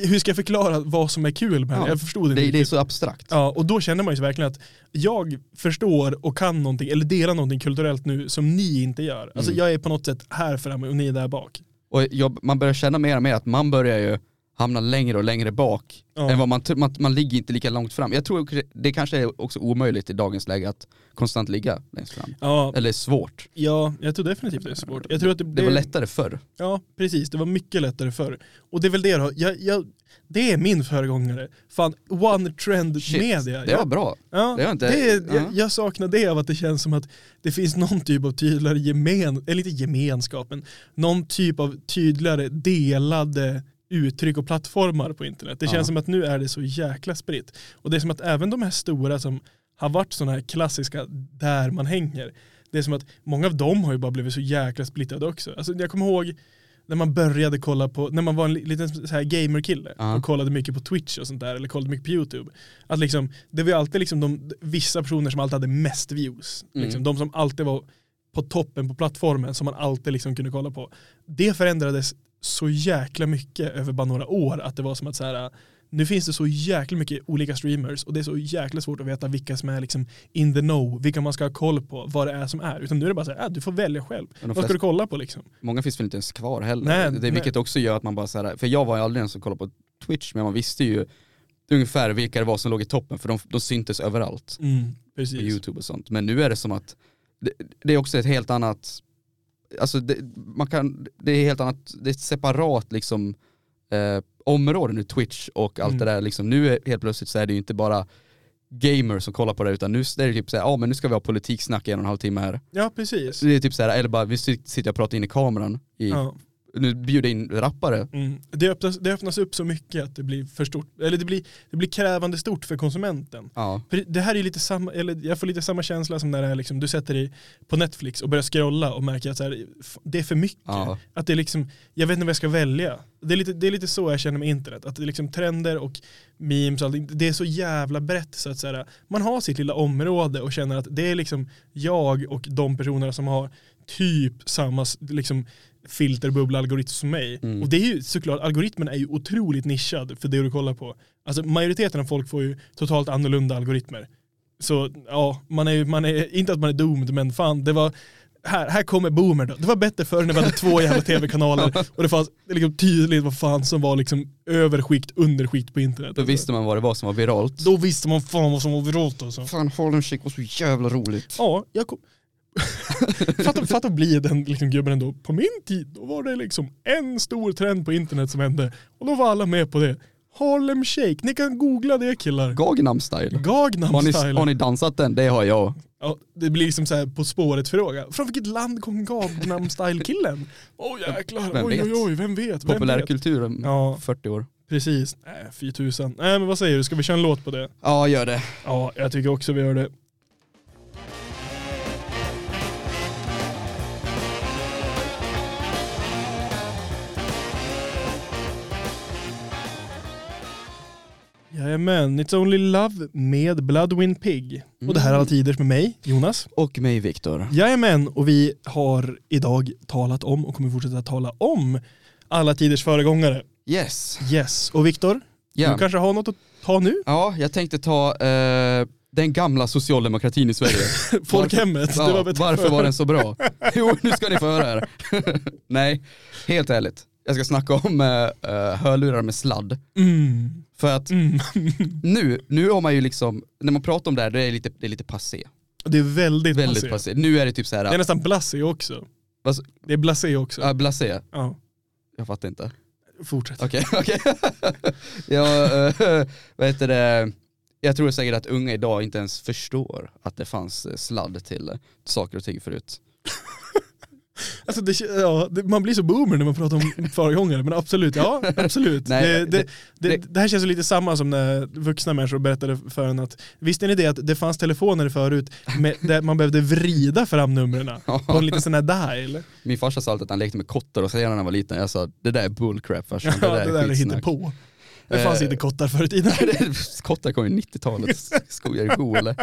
hur ska jag förklara vad som är kul med det? Jag förstod det inte. Det är så abstrakt. Ja, och då känner man ju verkligen att jag förstår och kan någonting, eller delar någonting kulturellt nu som ni inte gör. Mm. Alltså jag är på något sätt här framme och ni är där bak. Och man börjar känna mer och mer att man börjar ju hamna längre och längre bak än vad man ligger inte lika långt fram. Jag tror det kanske är också omöjligt i dagens läge att konstant ligga längst fram. Ja. Eller svårt. Ja, jag tror definitivt det är svårt. Jag tror att det var lättare förr. Ja, precis. Det var mycket lättare förr. Och det är väl det då. Det är min föregångare. Fan, one trend media. Det var bra. Ja, det var inte... Jag saknar det av att det känns som att det finns någon typ av tydligare eller inte gemenskapen. Någon typ av tydligare delade uttryck och plattformar på internet. Det känns som att nu är det så jäkla spritt. Och det är som att även de här stora som har varit såna här klassiska där man hänger, det är som att många av dem har ju bara blivit så jäkla splittrade också. Alltså jag kommer ihåg när man började kolla på, när man var en liten så här gamerkille och kollade mycket på Twitch och sånt där, eller kollade mycket på YouTube, att liksom, det var alltid liksom vissa personer som alltid hade mest views. Mm. Liksom, de som alltid var på toppen på plattformen, som man alltid liksom kunde kolla på. Det förändrades så jäkla mycket över bara några år, att det var som att så här, nu finns det så jäkla mycket olika streamers och det är så jäkla svårt att veta vilka som är liksom in the know, vilka man ska ha koll på, vad det är som är, utan nu är det bara så här, du får välja själv. Vad ska du kolla på liksom? Många finns väl inte ens kvar heller. Nej, vilket också gör att man bara så här, för jag var ju aldrig ens som kollade på Twitch, men man visste ju ungefär vilka det var som låg i toppen, för de syntes överallt. Mm, precis. På YouTube och sånt. Men nu är det som att det är också ett helt annat, alltså det är helt annat, det är ett separat liksom områden nu, Twitch och allt det där liksom. Nu är helt plötsligt så är det ju inte bara gamer som kollar på det, utan nu är det typ så här, men nu ska vi ha politiksnack i 1,5 timme här. Ja, precis. Det är typ så här, eller bara vi sitter och pratar in i kameran nu bjuder in rappare. Mm. Det öppnas upp så mycket att det blir för stort, eller det blir krävande stort för konsumenten. Ja. För det här är lite samma, eller jag får lite samma känsla som när det är liksom, du sätter dig på Netflix och börjar scrolla och märker att så här, det är för mycket. Ja. Att det är liksom, jag vet inte vad jag ska välja. Det är lite så jag känner med internet, att det är liksom trender och memes och allt, det är så jävla brett så att så här, man har sitt lilla område och känner att det är liksom jag och de personerna som har typ samma liksom filterbubbla algoritm som mig. Och det är ju såklart, algoritmen är ju otroligt nischad för det du kollar på. Alltså majoriteten av folk får ju totalt annorlunda algoritmer. Så ja, man är inte att man är doomed, men fan, det var här kommer boomer då. Det var bättre förr när vi hade 2 jävla tv-kanaler och det fanns liksom tydligt vad fan som var liksom överskikt, underskikt på internet. Då visste man vad det var som var viralt. Då visste man fan vad som var viralt alltså. Fan, Harlem Shake var så jävla roligt. Ja, fatt att bli den liksom gubben ändå. På min tid, då var det liksom en stor trend på internet som hände och då var alla med på det. Harlem Shake. Ni kan googla det, killar. Gangnam Style. Gangnam Style. Har ni dansat den? Det har jag. Ja, det blir liksom så här på spåret fråga. Från vilket land kom Gangnam Style-killen? Åh, jäklar. Oj, vem vet? Populärkulturen, ja. 40 år. Precis. 4000. Nej, men vad säger du? Ska vi köra en låt på det? Ja, gör det. Ja, jag tycker också vi gör det. Jajamän, It's Only Love med Bloodwind Pig. Mm. Och det här är Alla Tiders med mig, Jonas. Och mig, Victor. Jajamän, och vi har idag talat om och kommer fortsätta att tala om Alla Tiders föregångare. Yes. Yes, och Victor, yeah, du kanske har något att ta nu? Ja, jag tänkte ta den gamla socialdemokratin i Sverige. Folkhemmet, ja, det var bättre. Varför var den så bra? Jo, nu ska ni få höra här. Nej, helt ärligt. Jag ska snacka om hörlurar med sladd. Mm. För att nu har man ju liksom, när man pratar om det här, det är lite passé. Det är väldigt passé. Nu är det typ så här. Det är nästan blasé också. Det är blasé också. Ja, blasé. Ja. Jag fattar inte. Fortsätt. Okej. Jag tror säkert att unga idag inte ens förstår att det fanns sladd till saker och ting förut. Alltså man blir så boomer när man pratar om föregångare, men absolut, ja, absolut. Nej, det här känns ju lite samma som när vuxna människor berättade för en att visste ni det att det fanns telefoner förut där man behövde vrida fram numren på en liten sån här dial. Min farsa sa alltid att han lekte med kottar och sen när han var liten, jag sa det där är bullcrap farsan, det där är hittepå. Det fanns inte kottar förut innan. Kottar kom ju 90-talet. Skojar i sko, eller?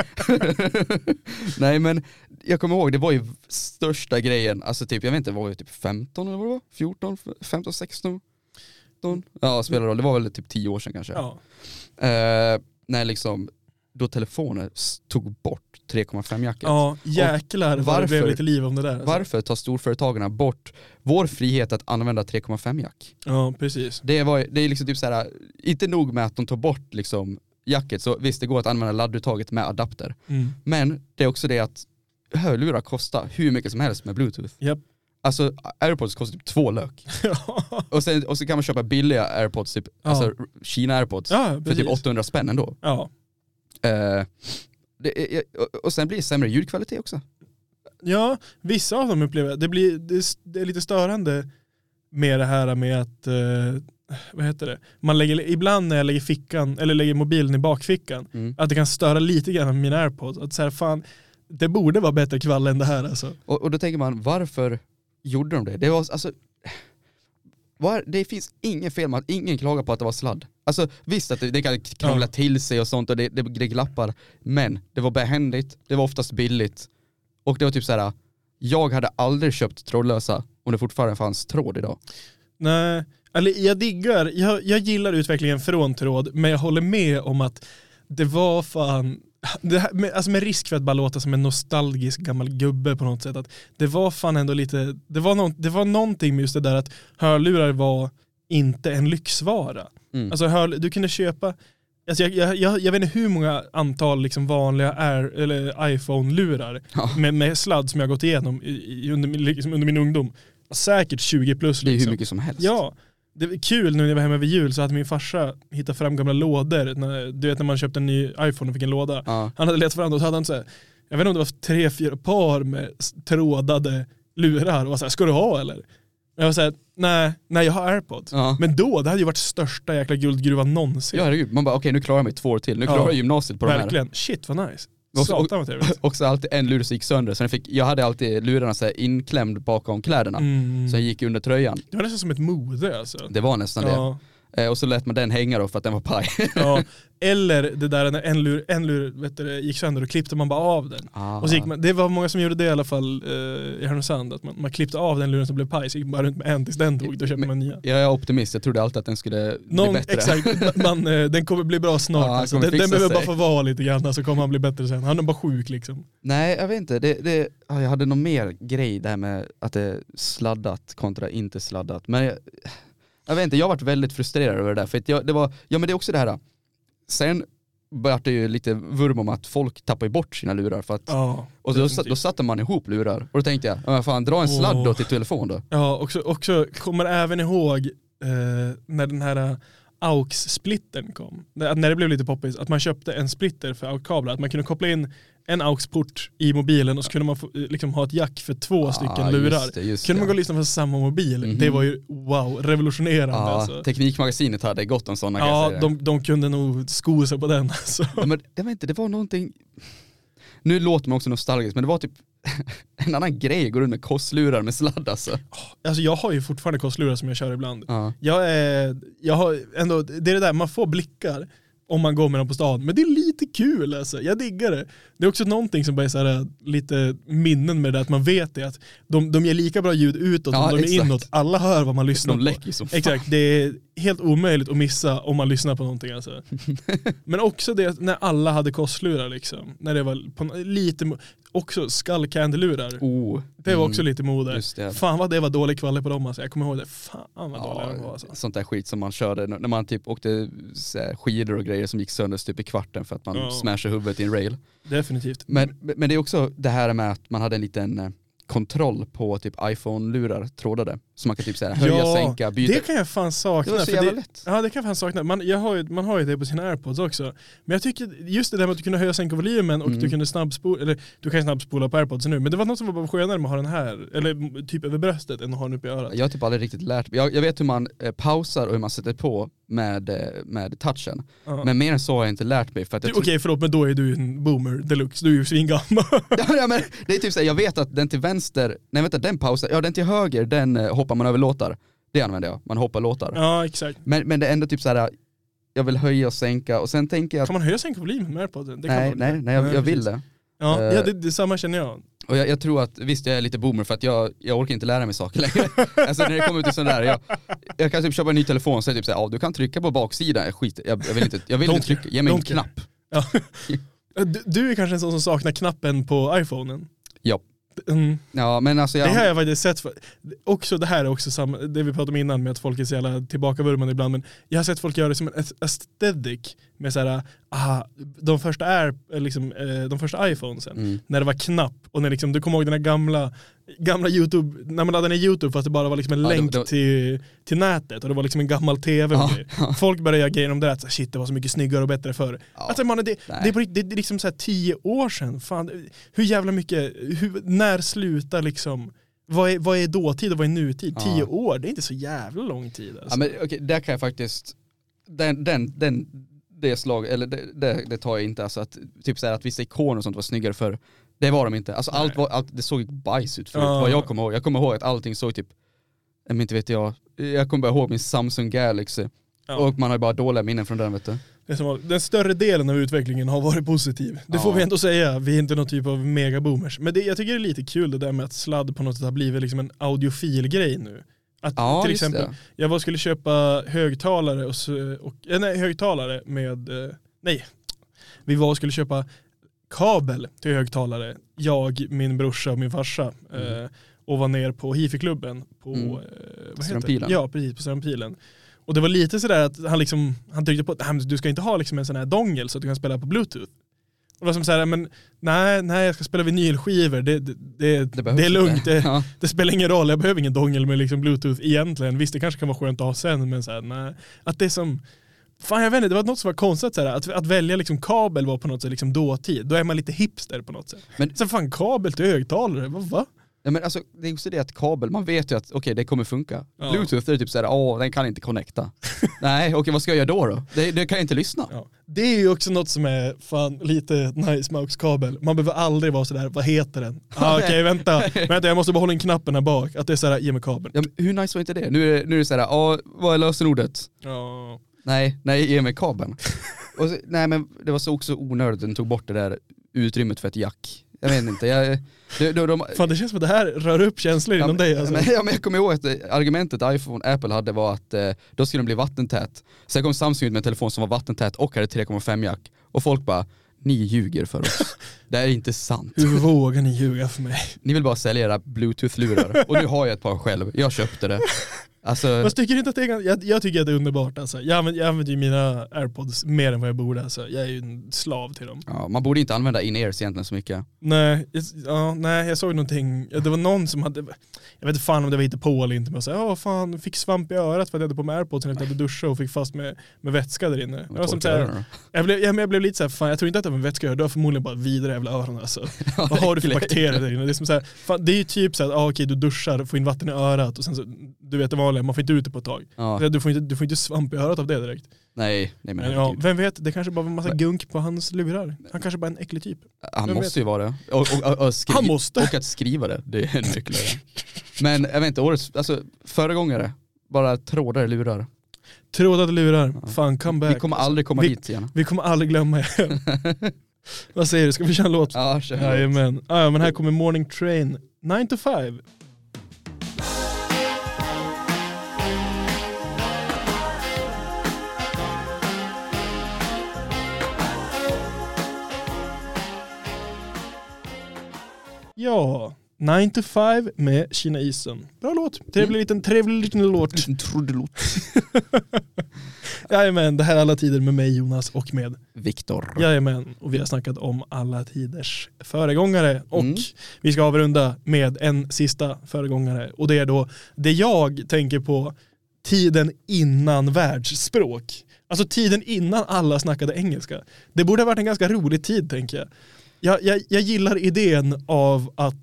Nej, men jag kommer ihåg, det var ju största grejen. Alltså typ, jag vet inte, var ju typ 15 eller vad det var? 14, 15, 16? 15? Ja, spelar roll. Det var väl typ 10 år sedan kanske. Ja. När liksom, då telefoner tog bort 3,5-jacket. Ja, jäklar. Varför blev lite liv om det där? Alltså. Varför tar storföretagarna bort vår frihet att använda 3,5-jack? Ja, precis. Det är liksom typ så här, inte nog med att de tar bort liksom jacket, så visst det går att använda ladduttaget med adapter. Mm. Men det är också det att hörlurar kostar hur mycket som helst med Bluetooth. Yep. Alltså AirPods kostar typ 2 lök. och så kan man köpa billiga AirPods, typ, ja, alltså Kina AirPods, ja, för typ 800 spänn ändå. Ja. Och sen blir det sämre ljudkvalitet också. Ja, vissa av dem upplever det är lite störande med det här med att vad heter det? Man lägger ibland när jag lägger fickan eller lägger mobilen i bakfickan, att det kan störa lite grann med mina AirPods, att så här, fan, det borde vara bättre kvall än det här alltså. Och då tänker man, varför gjorde de det? Det var alltså det finns ingen fel med att ingen klagar på att det var sladd. Alltså visst att det kan krångla till sig och sånt och det glappar, men det var behändigt, det var oftast billigt och det var typ så här: jag hade aldrig köpt trådlösa om det fortfarande fanns tråd idag. Nej, eller alltså, jag gillar utvecklingen från tråd, men jag håller med om att det var fan det här, alltså med risk för att bara låta som en nostalgisk gammal gubbe på något sätt, att det var fan ändå lite, det var någonting med just det där att hörlurar var inte en lyxvara. Mm. Alltså du kunde köpa, alltså jag vet inte hur många antal liksom vanliga eller iPhone-lurar med sladd som jag gått igenom under min ungdom. Säkert 20 plus. Liksom. Det är hur mycket som helst. Ja. Det var kul nu när jag var hemma vid jul, så hade min farsa hittat fram gamla lådor. Du vet när man köpte en ny iPhone och fick en låda. Ja. Han hade letat fram och så hade han så här, jag vet inte om det var 3-4 par med trådade lurar. Och var så här, ska du ha eller? Jag var så här, nej jag har AirPods. Ja. Men då, det hade ju varit största jäkla guldgruvan någonsin. Ja, herregud. Man bara, okej, nu klarar jag mig 2 år till. Nu klarar jag gymnasiet på de här. Verkligen. Shit, vad nice. Också alltid en lur som gick sönder. Så jag hade alltid lurarna så här inklämd bakom kläderna. Så jag gick under tröjan. Det var nästan som ett mode alltså. Det var nästan det. Och så lät man den hänga då för att den var paj. Ja. Eller det där när en lur vet du, gick sönder och klippte man bara av den. Ah. Och så gick man, det var många som gjorde det i alla fall i Härnösand, att man klippte av den luren som blev paj, så gick man bara runt med en tills den dog, då köpte man nya. Jag är optimist, jag trodde alltid att den skulle bli bättre. Exakt, den kommer bli bra snart. Ah, alltså. Den behöver bara få vara lite grann, så alltså kommer han bli bättre sen. Han är bara sjuk liksom. Nej, jag vet inte. Jag hade någon mer grej där med att det är sladdat kontra inte sladdat. Men jag vet inte, jag har varit väldigt frustrerad över det där. För att men det är också det här. Sen började det ju lite vurm om att folk tappar bort sina lurar. För att, och då satte man ihop lurar. Och då tänkte jag, fan, dra en sladd då till telefon då. Ja, och så kommer även ihåg när den här AUX-splittern kom. När det blev lite poppis, att man köpte en splitter för AUX-kablar. Att man kunde koppla in en AUX-port i mobilen och så kunde man få, liksom, ha ett jack för två stycken lurar. Just det. Man gå och lyssna på samma mobil. Mm-hmm. Det var ju, wow, revolutionerande. Alltså. Teknikmagasinet hade gott om sådana grejer. Ja, de kunde nog sko sig på den. Alltså. Ja, men det var någonting... Nu låter man också nostalgisk, men det var typ en annan grej. Går runt med korslurar med sladd alltså. Alltså jag har ju fortfarande korslurar som jag kör ibland. Jag har ändå, det är det där, man får blickar om man går med dem på stan. Men det är lite kul alltså, jag diggar det. Det är också någonting som bara är så här, lite minnen med det där, att man vet det, att de ger lika bra ljud utåt som de är inåt. Alla hör vad man lyssnar de på. Som exakt, det är helt omöjligt att missa om man lyssnar på någonting alltså. Men också det när alla hade korslurar liksom. När det var på, lite... Också skallcandy-lurar. Det var också lite mode. Fan vad det var dålig kvalitet på dem alltså. Jag kommer ihåg det. Fan vad dåliga de var alltså. Sånt där skit som man körde när man typ åkte skidor och grejer som gick sönder typ i kvarten för att man smashade huvudet i en rail. Definitivt. Men det är också det här med att man hade en liten kontroll på typ iPhone-lurar trådade. Så man kan typ såhär höja, sänka, byta. Det kan jag fan sakna. Det kan jag fan sakna. Man har ju det på sina AirPods också. Men jag tycker just det där med att du kunde höja, sänka volymen och du kunde snabbspola på AirPods nu. Men det var något som var bara skönare med att ha den här, eller typ över bröstet, än att ha den uppe i örat. Jag har typ aldrig riktigt lärt mig. Jag vet hur man pausar och hur man sätter på med touchen. Uh-huh. Men mer än så har jag inte lärt mig. Okej, förlåt, men då är du en boomer deluxe. Du är ju svingammal. Ja, men det är typ såhär, jag vet att den till vänster, nej vänta, den pausar, den till höger, den hoppar man över låtar. Det använder jag. Man hoppar låtar. Ja, exakt. Men det är ändå typ så här, jag vill höja och sänka och sen tänker jag... Kan man höja och sänka volymen med på den? Jag vill det. Ja, det samma känner jag. Och jag tror att, visst jag är lite boomer för att jag orkar inte lära mig saker längre. Alltså när det kommer ut en sån där, jag kan typ köpa en ny telefon så är det typ så här, du kan trycka på baksidan. Skit, jag vill inte trycka, ge mig en knapp. Ja. Du är kanske en sån som saknar knappen på iPhonen. Ja. Ja, men alltså det här har jag faktiskt sett också, det här är också det vi pratade om innan med att folk är så jävla tillbakavurmande ibland, men jag har sett folk göra det som en aesthetic med så här, de första iPhonesen när det var knapp och när liksom, du kommer ihåg den här gamla YouTube, när man laddade ner YouTube fast det bara var liksom en länk till nätet och det var liksom en gammal tv. Folk började göra grejer om det där, att shit, det var så mycket snyggare och bättre förr. Alltså man, det är liksom så här 10 år sedan. Fan, hur jävla mycket, när slutar liksom, vad är dåtid och vad är nutid? 10 år, det är inte så jävla lång tid alltså. Ja, men okej, där kan jag faktiskt det tar jag inte alltså, att typ så här, att vissa ikoner och sånt var snyggare förr. Det var de inte. Alltså allt det såg bajs ut förut. Vad jag kommer ihåg. Jag kommer ihåg att allting såg typ, inte vet jag. Jag kommer bara ihåg min Samsung Galaxy. Och man har ju bara dåliga minnen från den, vet du. Den större delen av utvecklingen har varit positiv. Det får vi ändå säga. Vi är inte någon typ av megaboomers. Men jag tycker det är lite kul det där med att sladd på något sätt har blivit liksom en audiofil grej nu. Att till exempel jag skulle köpa högtalare skulle köpa kabel till högtalare, jag, min brorsa och min farsa, och var ner på hifi-klubben på Strömpilen. Ja, precis, på Strömpilen. Och det var lite sådär att han tyckte på att du ska inte ha liksom en sån här dongel så att du kan spela på Bluetooth. Och då som så här, men nej, jag ska spela vinylskivor. Det är lugnt. Det spelar ingen roll. Jag behöver ingen dongel med liksom Bluetooth egentligen. Visst, det kanske kan vara skönt att ha sen, men så här, nej, att det är som... Fan, jag vet inte, det var något som var konstigt så här, att välja liksom kabel var på något sätt liksom dåtid. Då är man lite hipster på något sätt. Men sen fan, kabel till högtalare, va? Ja, men alltså, det är också det att kabel, man vet ju att okej, det kommer funka. Bluetooth är typ såhär, den kan inte connecta. Nej, okej, vad ska jag göra då? Det kan jag inte lyssna. Ja. Det är ju också något som är fan lite nice med AUX-kabel. Man behöver aldrig vara sådär, vad heter den? Okej, vänta, jag måste bara hålla in knappen här bak. Att det är såhär, ge mig kabeln. Ja, men hur nice var inte det? Nu är det såhär, vad är lösenordet? Ja... Nej, ge mig kabeln. Och så, nej, men det var så också onödigt. Den tog bort det där utrymmet för ett jack. Jag vet inte. Fan, det känns som att det här rör upp känslor inom dig. Alltså. Men jag kommer ihåg att argumentet Apple hade var att då skulle den bli vattentät. Sen kom Samsung ut med en telefon som var vattentät och hade 3,5 jack. Och folk bara, ni ljuger för oss. Det är inte sant. Hur vågar ni ljuga för mig? Ni vill bara sälja era Bluetooth-lurar. Och nu har jag ett par själv. Jag köpte det. Alltså, fast tycker inte att det är, jag tycker att det är underbart alltså. Jag använder ju mina AirPods mer än vad jag borde alltså. Jag är ju en slav till dem. Ja, man borde inte använda in-ears egentligen så mycket. Nej, jag såg någonting. Det var någon som hade, jag vet inte fan om det var inte på eller inte, men så fan, fick svamp i örat för att jag hade på mig AirPods när jag hade duschat och fick fast med vätska där inne. Jag blev lite så här, fan jag tror inte att det var en vätska, då förmodligen bara vidare jävla öronen alltså. Vad har du för bakterier där inne? Det är som så här, fan, det är ju typ så att okej, du duschar, får in vatten i örat och sen så du vet det var man får inte ut det på ett tag. Ja. Du får inte svamp i örat av det direkt. Nej men ja, vem vet, det kanske bara var en massa gunk på hans lurar. Han kanske bara är en äcklig typ. Han måste ju vara det. Och att skriva det, det är en äckligare. Men jag vet inte, årets, alltså föregångare, bara trådade lurar. Trådade lurar, ja. Fan comeback. Vi kommer aldrig komma dit igen. Vi kommer aldrig glömma er. Vad säger du, ska vi köra en låt? Ja, jajamän. Ja, men här kommer Morning Train 9 to 5. Ja, 9 to 5 med Kina Isen. Bra låt. Trevlig liten låt. En trudelåt. Jajamän, det här är Alla Tider med mig Jonas och med Victor. Jajamän, och vi har snackat om Alla Tiders föregångare. Och vi ska avrunda med en sista föregångare. Och det är då det jag tänker på, tiden innan världsspråk. Alltså tiden innan alla snackade engelska. Det borde ha varit en ganska rolig tid, tänker jag. Jag gillar idén av att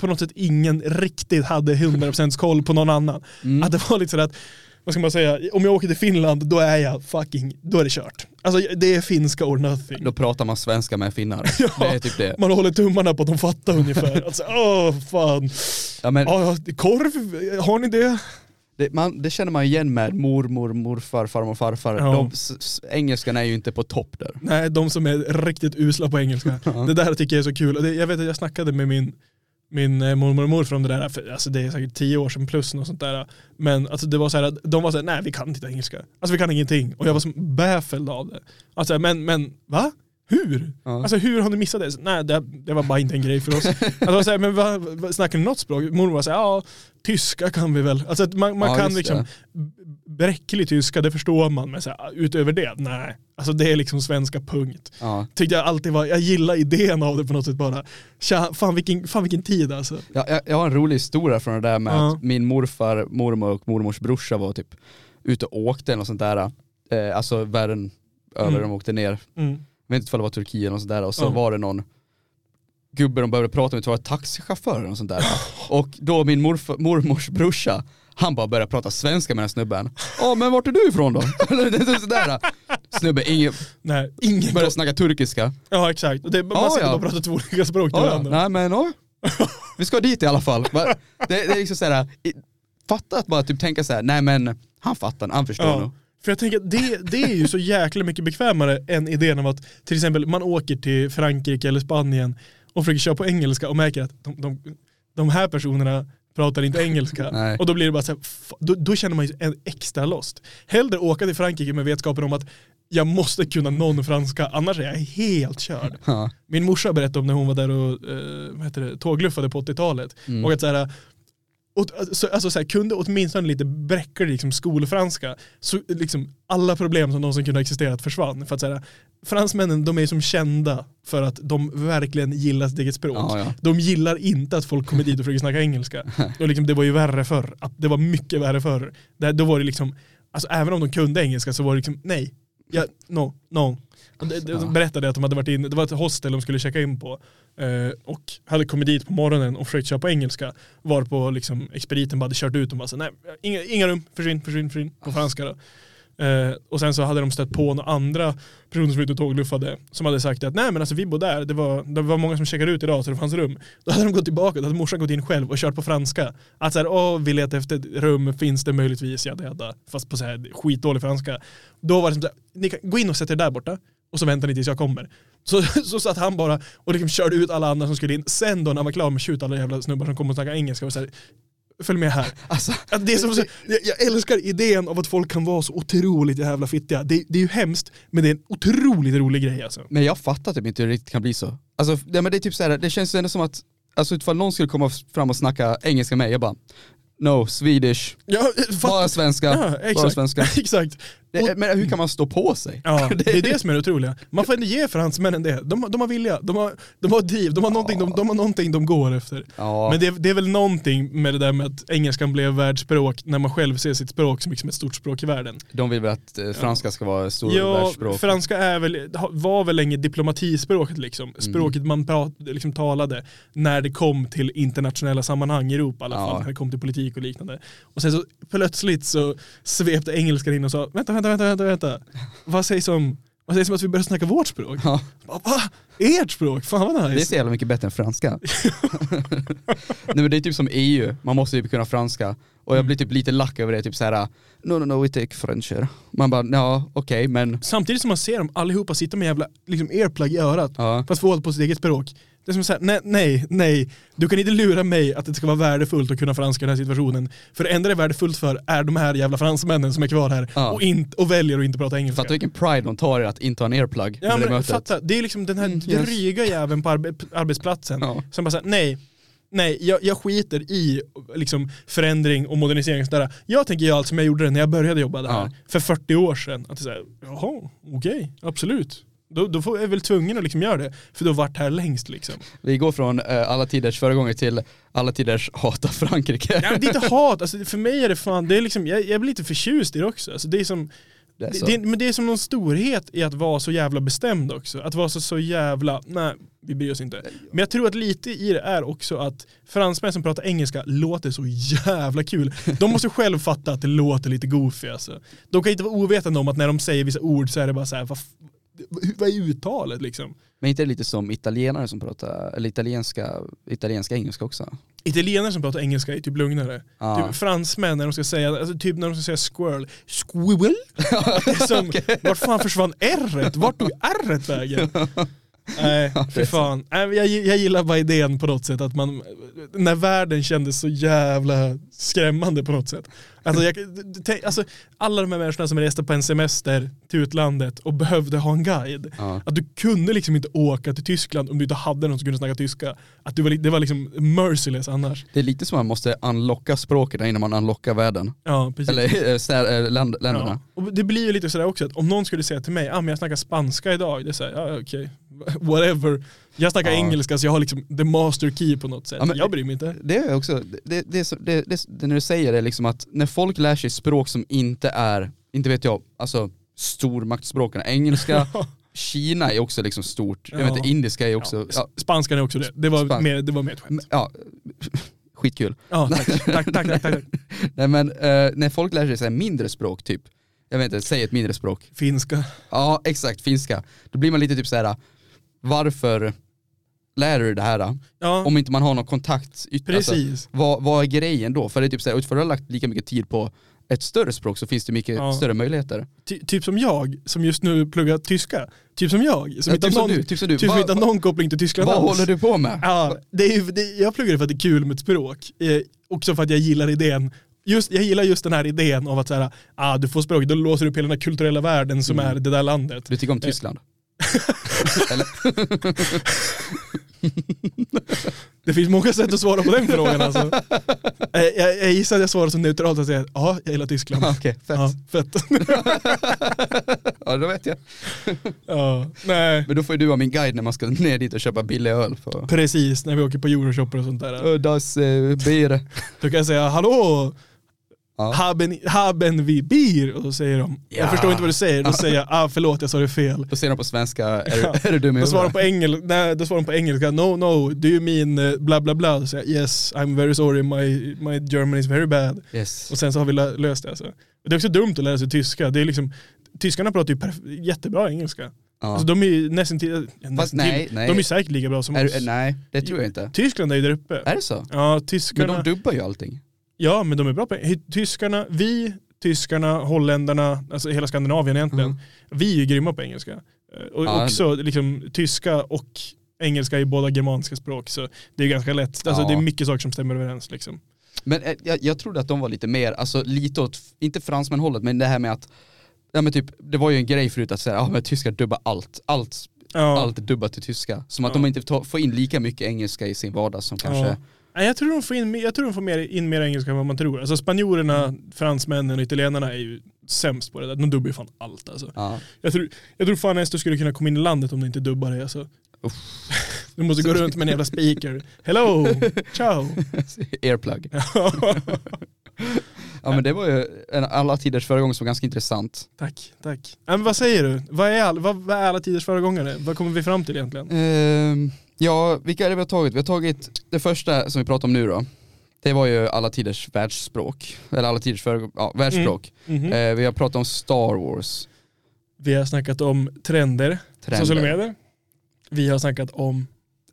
på något sätt ingen riktigt hade 100% koll på någon annan. Mm. Att det var lite så att, vad ska man säga, om jag åker till Finland då är det kört. Alltså det är finska or nothing. Då pratar man svenska med finnar. Ja, det är typ det. Man håller tummarna på att de fattar ungefär. Alltså, fan. Ja, men... korv, har ni det? Det känner man igen med mormor, morfar, farmor, farfar. Ja. Engelskan är ju inte på topp där. Nej, de som är riktigt usla på engelska. Det där tycker jag är så kul. Och jag vet att jag snackade med min mormor och morfar om det där. För, alltså, det är säkert 10 år sedan plus och sånt där. Men alltså, det var så här att de var så här, nej vi kan inte engelska. Alltså vi kan ingenting. Och jag var som bäfälld av det. Alltså, men va? Hur? Ja. Alltså hur har ni missat det? Nej, det var bara inte en grej för oss. Alltså, här, men snackar ni något språk? Mormor säger, ja, tyska kan vi väl. Alltså man kan liksom bräcklig tyska, det förstår man. Men så här, utöver det, nej. Alltså det är liksom svenska punkt. Ja. Tyckte jag alltid var, jag gillar idén av det på något sätt bara. Tja, fan vilken tid alltså. Jag har en rolig historia från det där med att min morfar, mormor och mormors brorsa var typ ute och åkte och sånt där. Alltså världen över de åkte ner. Mm. Jag vet inte om det var Turkiet och sådär. Och så var det någon gubbe de började prata med. Det var taxichauffören och sånt där. Och då min mormors brorsa, han bara började prata svenska med den snubben. Men vart är du ifrån då? Sådär. Snubben, ingen började snacka turkiska. Ja, exakt. Man ska bara prata två olika språk till varandra. Nej, men vi ska dit i alla fall. Det är liksom sådär. Fatta att bara typ tänka såhär, nej men han fattar, han förstår nog. För jag tänker att det är ju så jäkla mycket bekvämare än idén om att till exempel man åker till Frankrike eller Spanien och försöker köra på engelska och märker att de här personerna pratar inte engelska. Nej. Och då blir det bara så här, då känner man ju en extra lost. Hellre åka till Frankrike med vetskapen om att jag måste kunna någon franska, annars är jag helt körd. Ja. Min morsa berättade om när hon var där och tågluffade på 80-talet. Mm. Och att så här... Alltså så här, kunde åtminstone lite bräcklig liksom skolfranska, så liksom alla problem som någonsin kunde ha existerat försvann. För att så här, fransmännen, de är som kända för att de verkligen gillar sitt eget språk. Ja. De gillar inte att folk kommer dit och försöker snacka engelska. Och liksom, det var ju värre förr. Det var mycket värre förr. Då var det liksom, alltså, även om de kunde engelska så var det liksom, nej. Ja, no. De berättade att de hade varit in, det var ett hostel de skulle checka in på och hade kommit dit på morgonen och försökt köra på engelska, varpå liksom expediten bara hade kört ut och bara så, nej, inga rum, försvinn på franska då. Och sen så hade de stött på några andra personer som ute och tågluffade som hade sagt att nej men alltså vi bodde där, det var många som checkade ut idag så det fanns rum. Då hade de gått tillbaka, då hade morsan gått in själv och kört på franska. Att såhär, vi letar efter rum, finns det möjligtvis, fast på så här skitdålig franska. Då var det som såhär, ni kan gå in och sätta er där borta och så väntar ni tills jag kommer. Så satt han bara och liksom körde ut alla andra som skulle in. Sen då när han var klar med skjut alla jävla snubbar som kom och snackade engelska och såhär, följ med här. Alltså, det är som så, jag älskar idén av att folk kan vara så otroligt jävla fittiga. Det är ju hemskt, men det är en otroligt rolig grej alltså. Men jag fattar typ inte hur det riktigt kan bli så. Alltså, men det är typ så här, det känns ändå som att alltså, ifall någon skulle komma fram och snacka engelska med mig, jag bara No, Swedish. Ja, bara svenska. Ja, exakt. Bara svenska. Exakt. Det, men hur kan man stå på sig? Ja, det är det som är otroligt. Man får inte ge fransmännen det. De har vilja, de har driv, de har någonting, de har någonting de går efter. Ja. Men det är väl någonting med det där med att engelskan blev världsspråk när man själv ser sitt språk som ett stort språk i världen. De vill väl att franska ska vara ett stort världsspråk. Franska var väl länge diplomatispråket liksom. Språket man liksom talade när det kom till internationella sammanhang i Europa i alla fall, när det kom till politik och liknande. Och sen så plötsligt så svepte engelskan in och sa vänta. Vad sägs om att vi börjar snacka vårt språk? Ja. Ert språk? Fan vad nice. Det är så jävla mycket bättre än franska. Nej, men det är typ som EU. Man måste ju kunna franska. Och jag blir typ lite lack över det. Typ så här, no, we take French here. Man bara, ja, okej, men... Samtidigt som man ser dem allihopa sitta med jävla liksom earplug i örat. Ja. Fast få på sitt eget språk. Det är som så här, nej. Du kan inte lura mig att det ska vara värdefullt att kunna franska i den här situationen. För det enda det är värdefullt för är de här jävla fransmännen som är kvar här och väljer att inte prata engelska. Fattar vilken pride de tar i att inte ha en earplug. Ja, men fatta, det är liksom den här dryga jäveln på arbetsplatsen som bara så här, nej, jag skiter i liksom förändring och modernisering. Sådär. Jag tänker ju allt som jag gjorde när jag började jobba där för 40 år sedan. Att det är så här, jaha, okej, absolut. Då är väl tvungen att liksom göra det. För du har varit här längst liksom. Vi går från alla tiders föregångare till alla tiders hata Frankrike. Ja, det är inte hat. Alltså, för mig är det fan... Det är liksom, jag blir lite förtjust i det också. Alltså, det är som... Men det är som någon storhet i att vara så jävla bestämd också. Att vara så jävla... Nej, vi bryr oss inte. Men jag tror att lite i det är också att fransmän som pratar engelska låter så jävla kul. De måste själv fatta att det låter lite goofy. Alltså. De kan inte vara ovetande om att när de säger vissa ord så är det bara så här... Vad är uttalet liksom? Men inte lite som italienare som pratar eller italienska engelska också. Italienare som pratar engelska är typ lugnare. Typ fransmän när de ska säga alltså, typ när de ska säga squirrel. Som, okay. Vart fan försvann r-et? Vart tog r-et vägen? Nej, för fan. Jag gillar bara idén på något sätt att man när världen kändes så jävla skrämmande på något sätt. Alltså, alla de här människorna som reste på en semester till utlandet och behövde ha en guide. Att du kunde liksom inte åka till Tyskland om du inte hade någon som kunde snacka tyska. Att det var liksom merciless annars. Det är lite som man måste unlocka språket innan man unlockar världen. Ja, precis. Eller länderna. Ja. Och det blir ju lite sådär också att om någon skulle säga till mig men jag snackar spanska idag. Det är såhär, okej. Whatever. Jag snackar engelska så jag har liksom the master key på något sätt. Ja, jag bryr mig inte. Det är också det när du säger det liksom att när folk lär sig språk som inte vet jag alltså stormaktsspråken engelska. Kina är också liksom stort. Jag vet inte, indiska är också spanskan är också det. Det var mer ett skämt. Ja. Skitkul. Ja, tack. Nej men när folk lär sig så här mindre språk typ. Jag vet inte, säg ett mindre språk. Finska. Ja, exakt, finska. Då blir man lite typ så här varför lär du det här då? Ja. Om inte man har någon kontakt. Precis. Alltså, vad är grejen då? För det är typ så här, utifrån att du har lagt lika mycket tid på ett större språk så finns det mycket större möjligheter. Typ som jag, som just nu pluggar tyska. Typ som jag, som inte har någon koppling till Tyskland. Vad håller du på med? Ja, jag pluggar för att det är kul med ett språk. Också för att jag gillar idén. Jag gillar just den här idén av att så här, du får språk, då låser du upp hela den här kulturella världen som är det där landet. Du tycker om Tyskland? Eller? Det finns många sätt att svara på den frågan alltså. Jag gissar att jag svarar så neutralt att säga ja, jag gillar Tyskland. Okej, fett. Ja, fett. Ja, då vet jag. Ja, nej. Men då får ju du vara min guide när man ska ner dit och köpa billig öl. För... Precis, när vi åker på euroshopper och sånt där. Das Bier. Då kan jag säga, hallå! Haben vi bier? Och då säger de, jag förstår inte vad du säger. Då säger jag, förlåt jag sa det fel. Då säger de på svenska, är du dum i huvudet? Då svarar de på engelska, no, do you mean bla bla bla? Då säger jag, yes, I'm very sorry, my German is very bad. Yes. Och sen så har vi löst det alltså. Det är också dumt att lära sig tyska. Det är liksom, tyskarna pratar ju jättebra engelska. Alltså, de är ju nästan till... Nej. De är säkert lika bra som oss. Nej, det tror jag inte. Tyskland är ju där uppe. Är det så? Ja, tyskarna... Men de dubbar ju allting. Ja, men de är bra på tyskarna, tyskarna, holländarna, alltså hela Skandinavien egentligen. Vi är ju grymma på engelska. Och också liksom tyska och engelska är båda germanska språk så det är ganska lätt. Alltså det är mycket saker som stämmer överens liksom. Men jag trodde att de var lite mer alltså lite åt inte fransmän hållet men det här med att typ det var ju en grej förut att säga men tyskar dubbar allt dubbar till tyska som att de inte får in lika mycket engelska i sin vardag som kanske Nej, jag tror de får in, mer engelska än vad man tror. Alltså spanjorerna, fransmännen och italienarna är ju sämst på det där. De dubbar ju fan allt alltså. Ja. Jag tror fan ens du skulle kunna komma in i landet om du inte dubbar det alltså. Du måste gå runt med en jävla speaker. Hello, ciao. Earplug. Ja, men det var ju en Alla Tiders Föregångare som var ganska intressant. Tack. Men vad säger du? Vad är Alla Tiders Föregångare? Vad kommer vi fram till egentligen? Ja, vilka är det vi har tagit? Vi har tagit det första som vi pratar om nu då. Det var ju Alla Tiders världsspråk. Eller Alla Tiders världsspråk. Mm-hmm. Vi har pratat om Star Wars. Vi har snackat om trender. Sociala medier. Vi har snackat om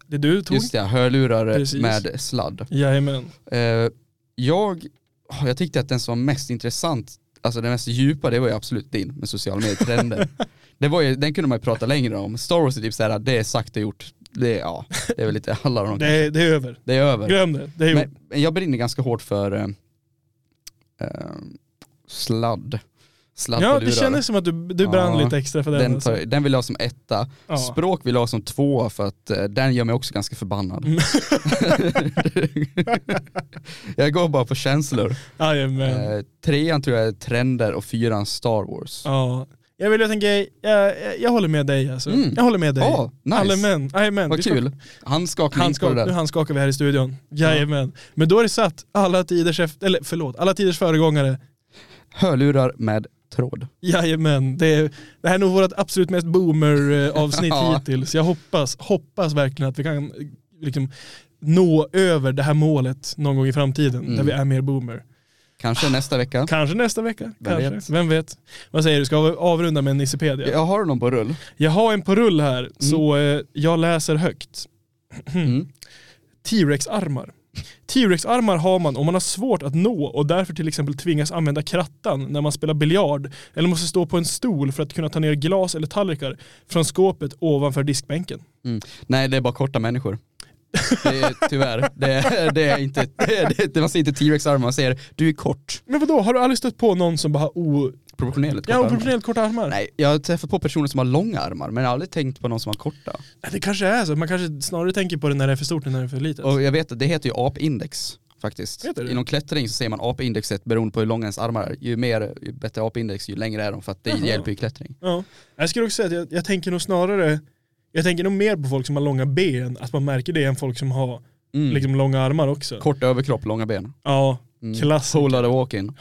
det du tog. Just det, hörlurar. Precis. Med sladd. Jajamän. Jag tyckte att den som var mest intressant, alltså den mest djupa, det var ju absolut din med sociala medietrender. Det var ju, den kunde man ju prata längre om. Star Wars är typ såhär, det är sagt och gjort. Det är väl lite alla de. Det är över. Glöm det. Det är gjort. Men jag brinner ganska hårt för sladd. Ja, det känns som att du brann lite extra för den. Den vill jag ha som etta. Ja. Språk vill jag ha som tvåa för att den gör mig också ganska förbannad. Jag går bara på känslor. Jajamän. Trean tror jag är trender och fyran Star Wars. Ja. Jag vill tänka, jag håller med dig alltså. Mm. Jag håller med dig. Nice. Jajamän. Vad kul. Han skakar vi här i studion. Jajamän. Ja. Men då är det satt Alla Tiders Föregångare. Hörlurar med tråd. Jajamän, det här är nog vårt absolut mest boomer-avsnitt hittills. Jag hoppas verkligen att vi kan liksom nå över det här målet någon gång i framtiden när vi är mer boomer. Kanske nästa vecka. Vem vet. Vad säger du? Ska vi avrunda med en Nissipedia? Jag har någon på rull. Jag har en på rull här, så jag läser högt. T-Rex-armar. T-rex-armar har man om man har svårt att nå och därför till exempel tvingas använda krattan när man spelar biljard eller måste stå på en stol för att kunna ta ner glas eller tallrikar från skåpet ovanför diskbänken. Nej, det är bara korta människor. Tyvärr. Det man ser inte T-rex-armar, man ser du är kort. Men vadå, har du aldrig stött på någon som bara har oproportionerligt korta armar? Nej, jag har träffat på personer som har långa armar, men jag har aldrig tänkt på någon som har korta. Nej, det kanske är så. Man kanske snarare tänker på det när det är för stort än när det är för litet. Och jag vet att det heter ju apindex faktiskt. Inom klättring så ser man apindexet beroende på hur långa ens armar är. Ju bättre apindex, ju längre är de, för att det hjälper ju klättring. Ja. Jag skulle också säga att jag tänker nog snarare... Jag tänker nog mer på folk som har långa ben, att man märker det, än folk som har liksom långa armar också. Kort överkropp, långa ben. Ja, klassiker. Whole lotta walking.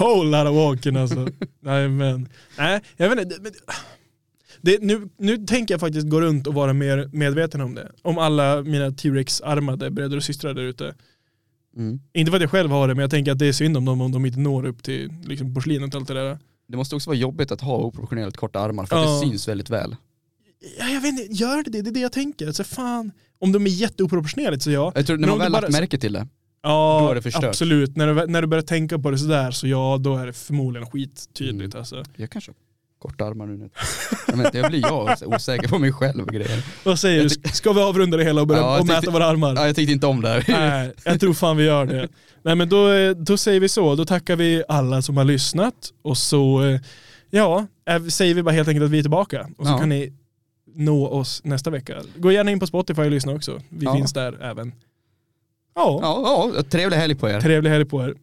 Whole lotta walking alltså. Nej, men. Nej, jag vet inte. Nu tänker jag faktiskt gå runt och vara mer medveten om det. Om alla mina T-Rex-armade bröder och systrar där ute. Inte för att jag själv har det, men jag tänker att det är synd om de inte når upp till liksom porslinet och allt det där. Det måste också vara jobbigt att ha oproportionerligt korta armar, för att det syns väldigt väl. Ja, jag vet inte, gör det? Det är det jag tänker. Alltså, fan, om de är jätteoproportionerligt så ja. Jag tror när man väl lagt märke till det, då är det förstört. Absolut. När du börjar tänka på det sådär, så ja, då är det förmodligen skittydligt. Alltså. Jag kanske har korta armar nu. Jag blir osäker på mig själv och grejer. Vad säger du? Ska vi avrunda det hela och börja mäta våra armar? Ja, jag tyckte inte om det här. Nej, jag tror fan vi gör det. Nej, men då säger vi så. Då tackar vi alla som har lyssnat. Och så säger vi bara helt enkelt att vi är tillbaka. Och så kan ni nå oss nästa vecka. Gå gärna in på Spotify och lyssna också. Vi finns där även. Trevlig helg på er.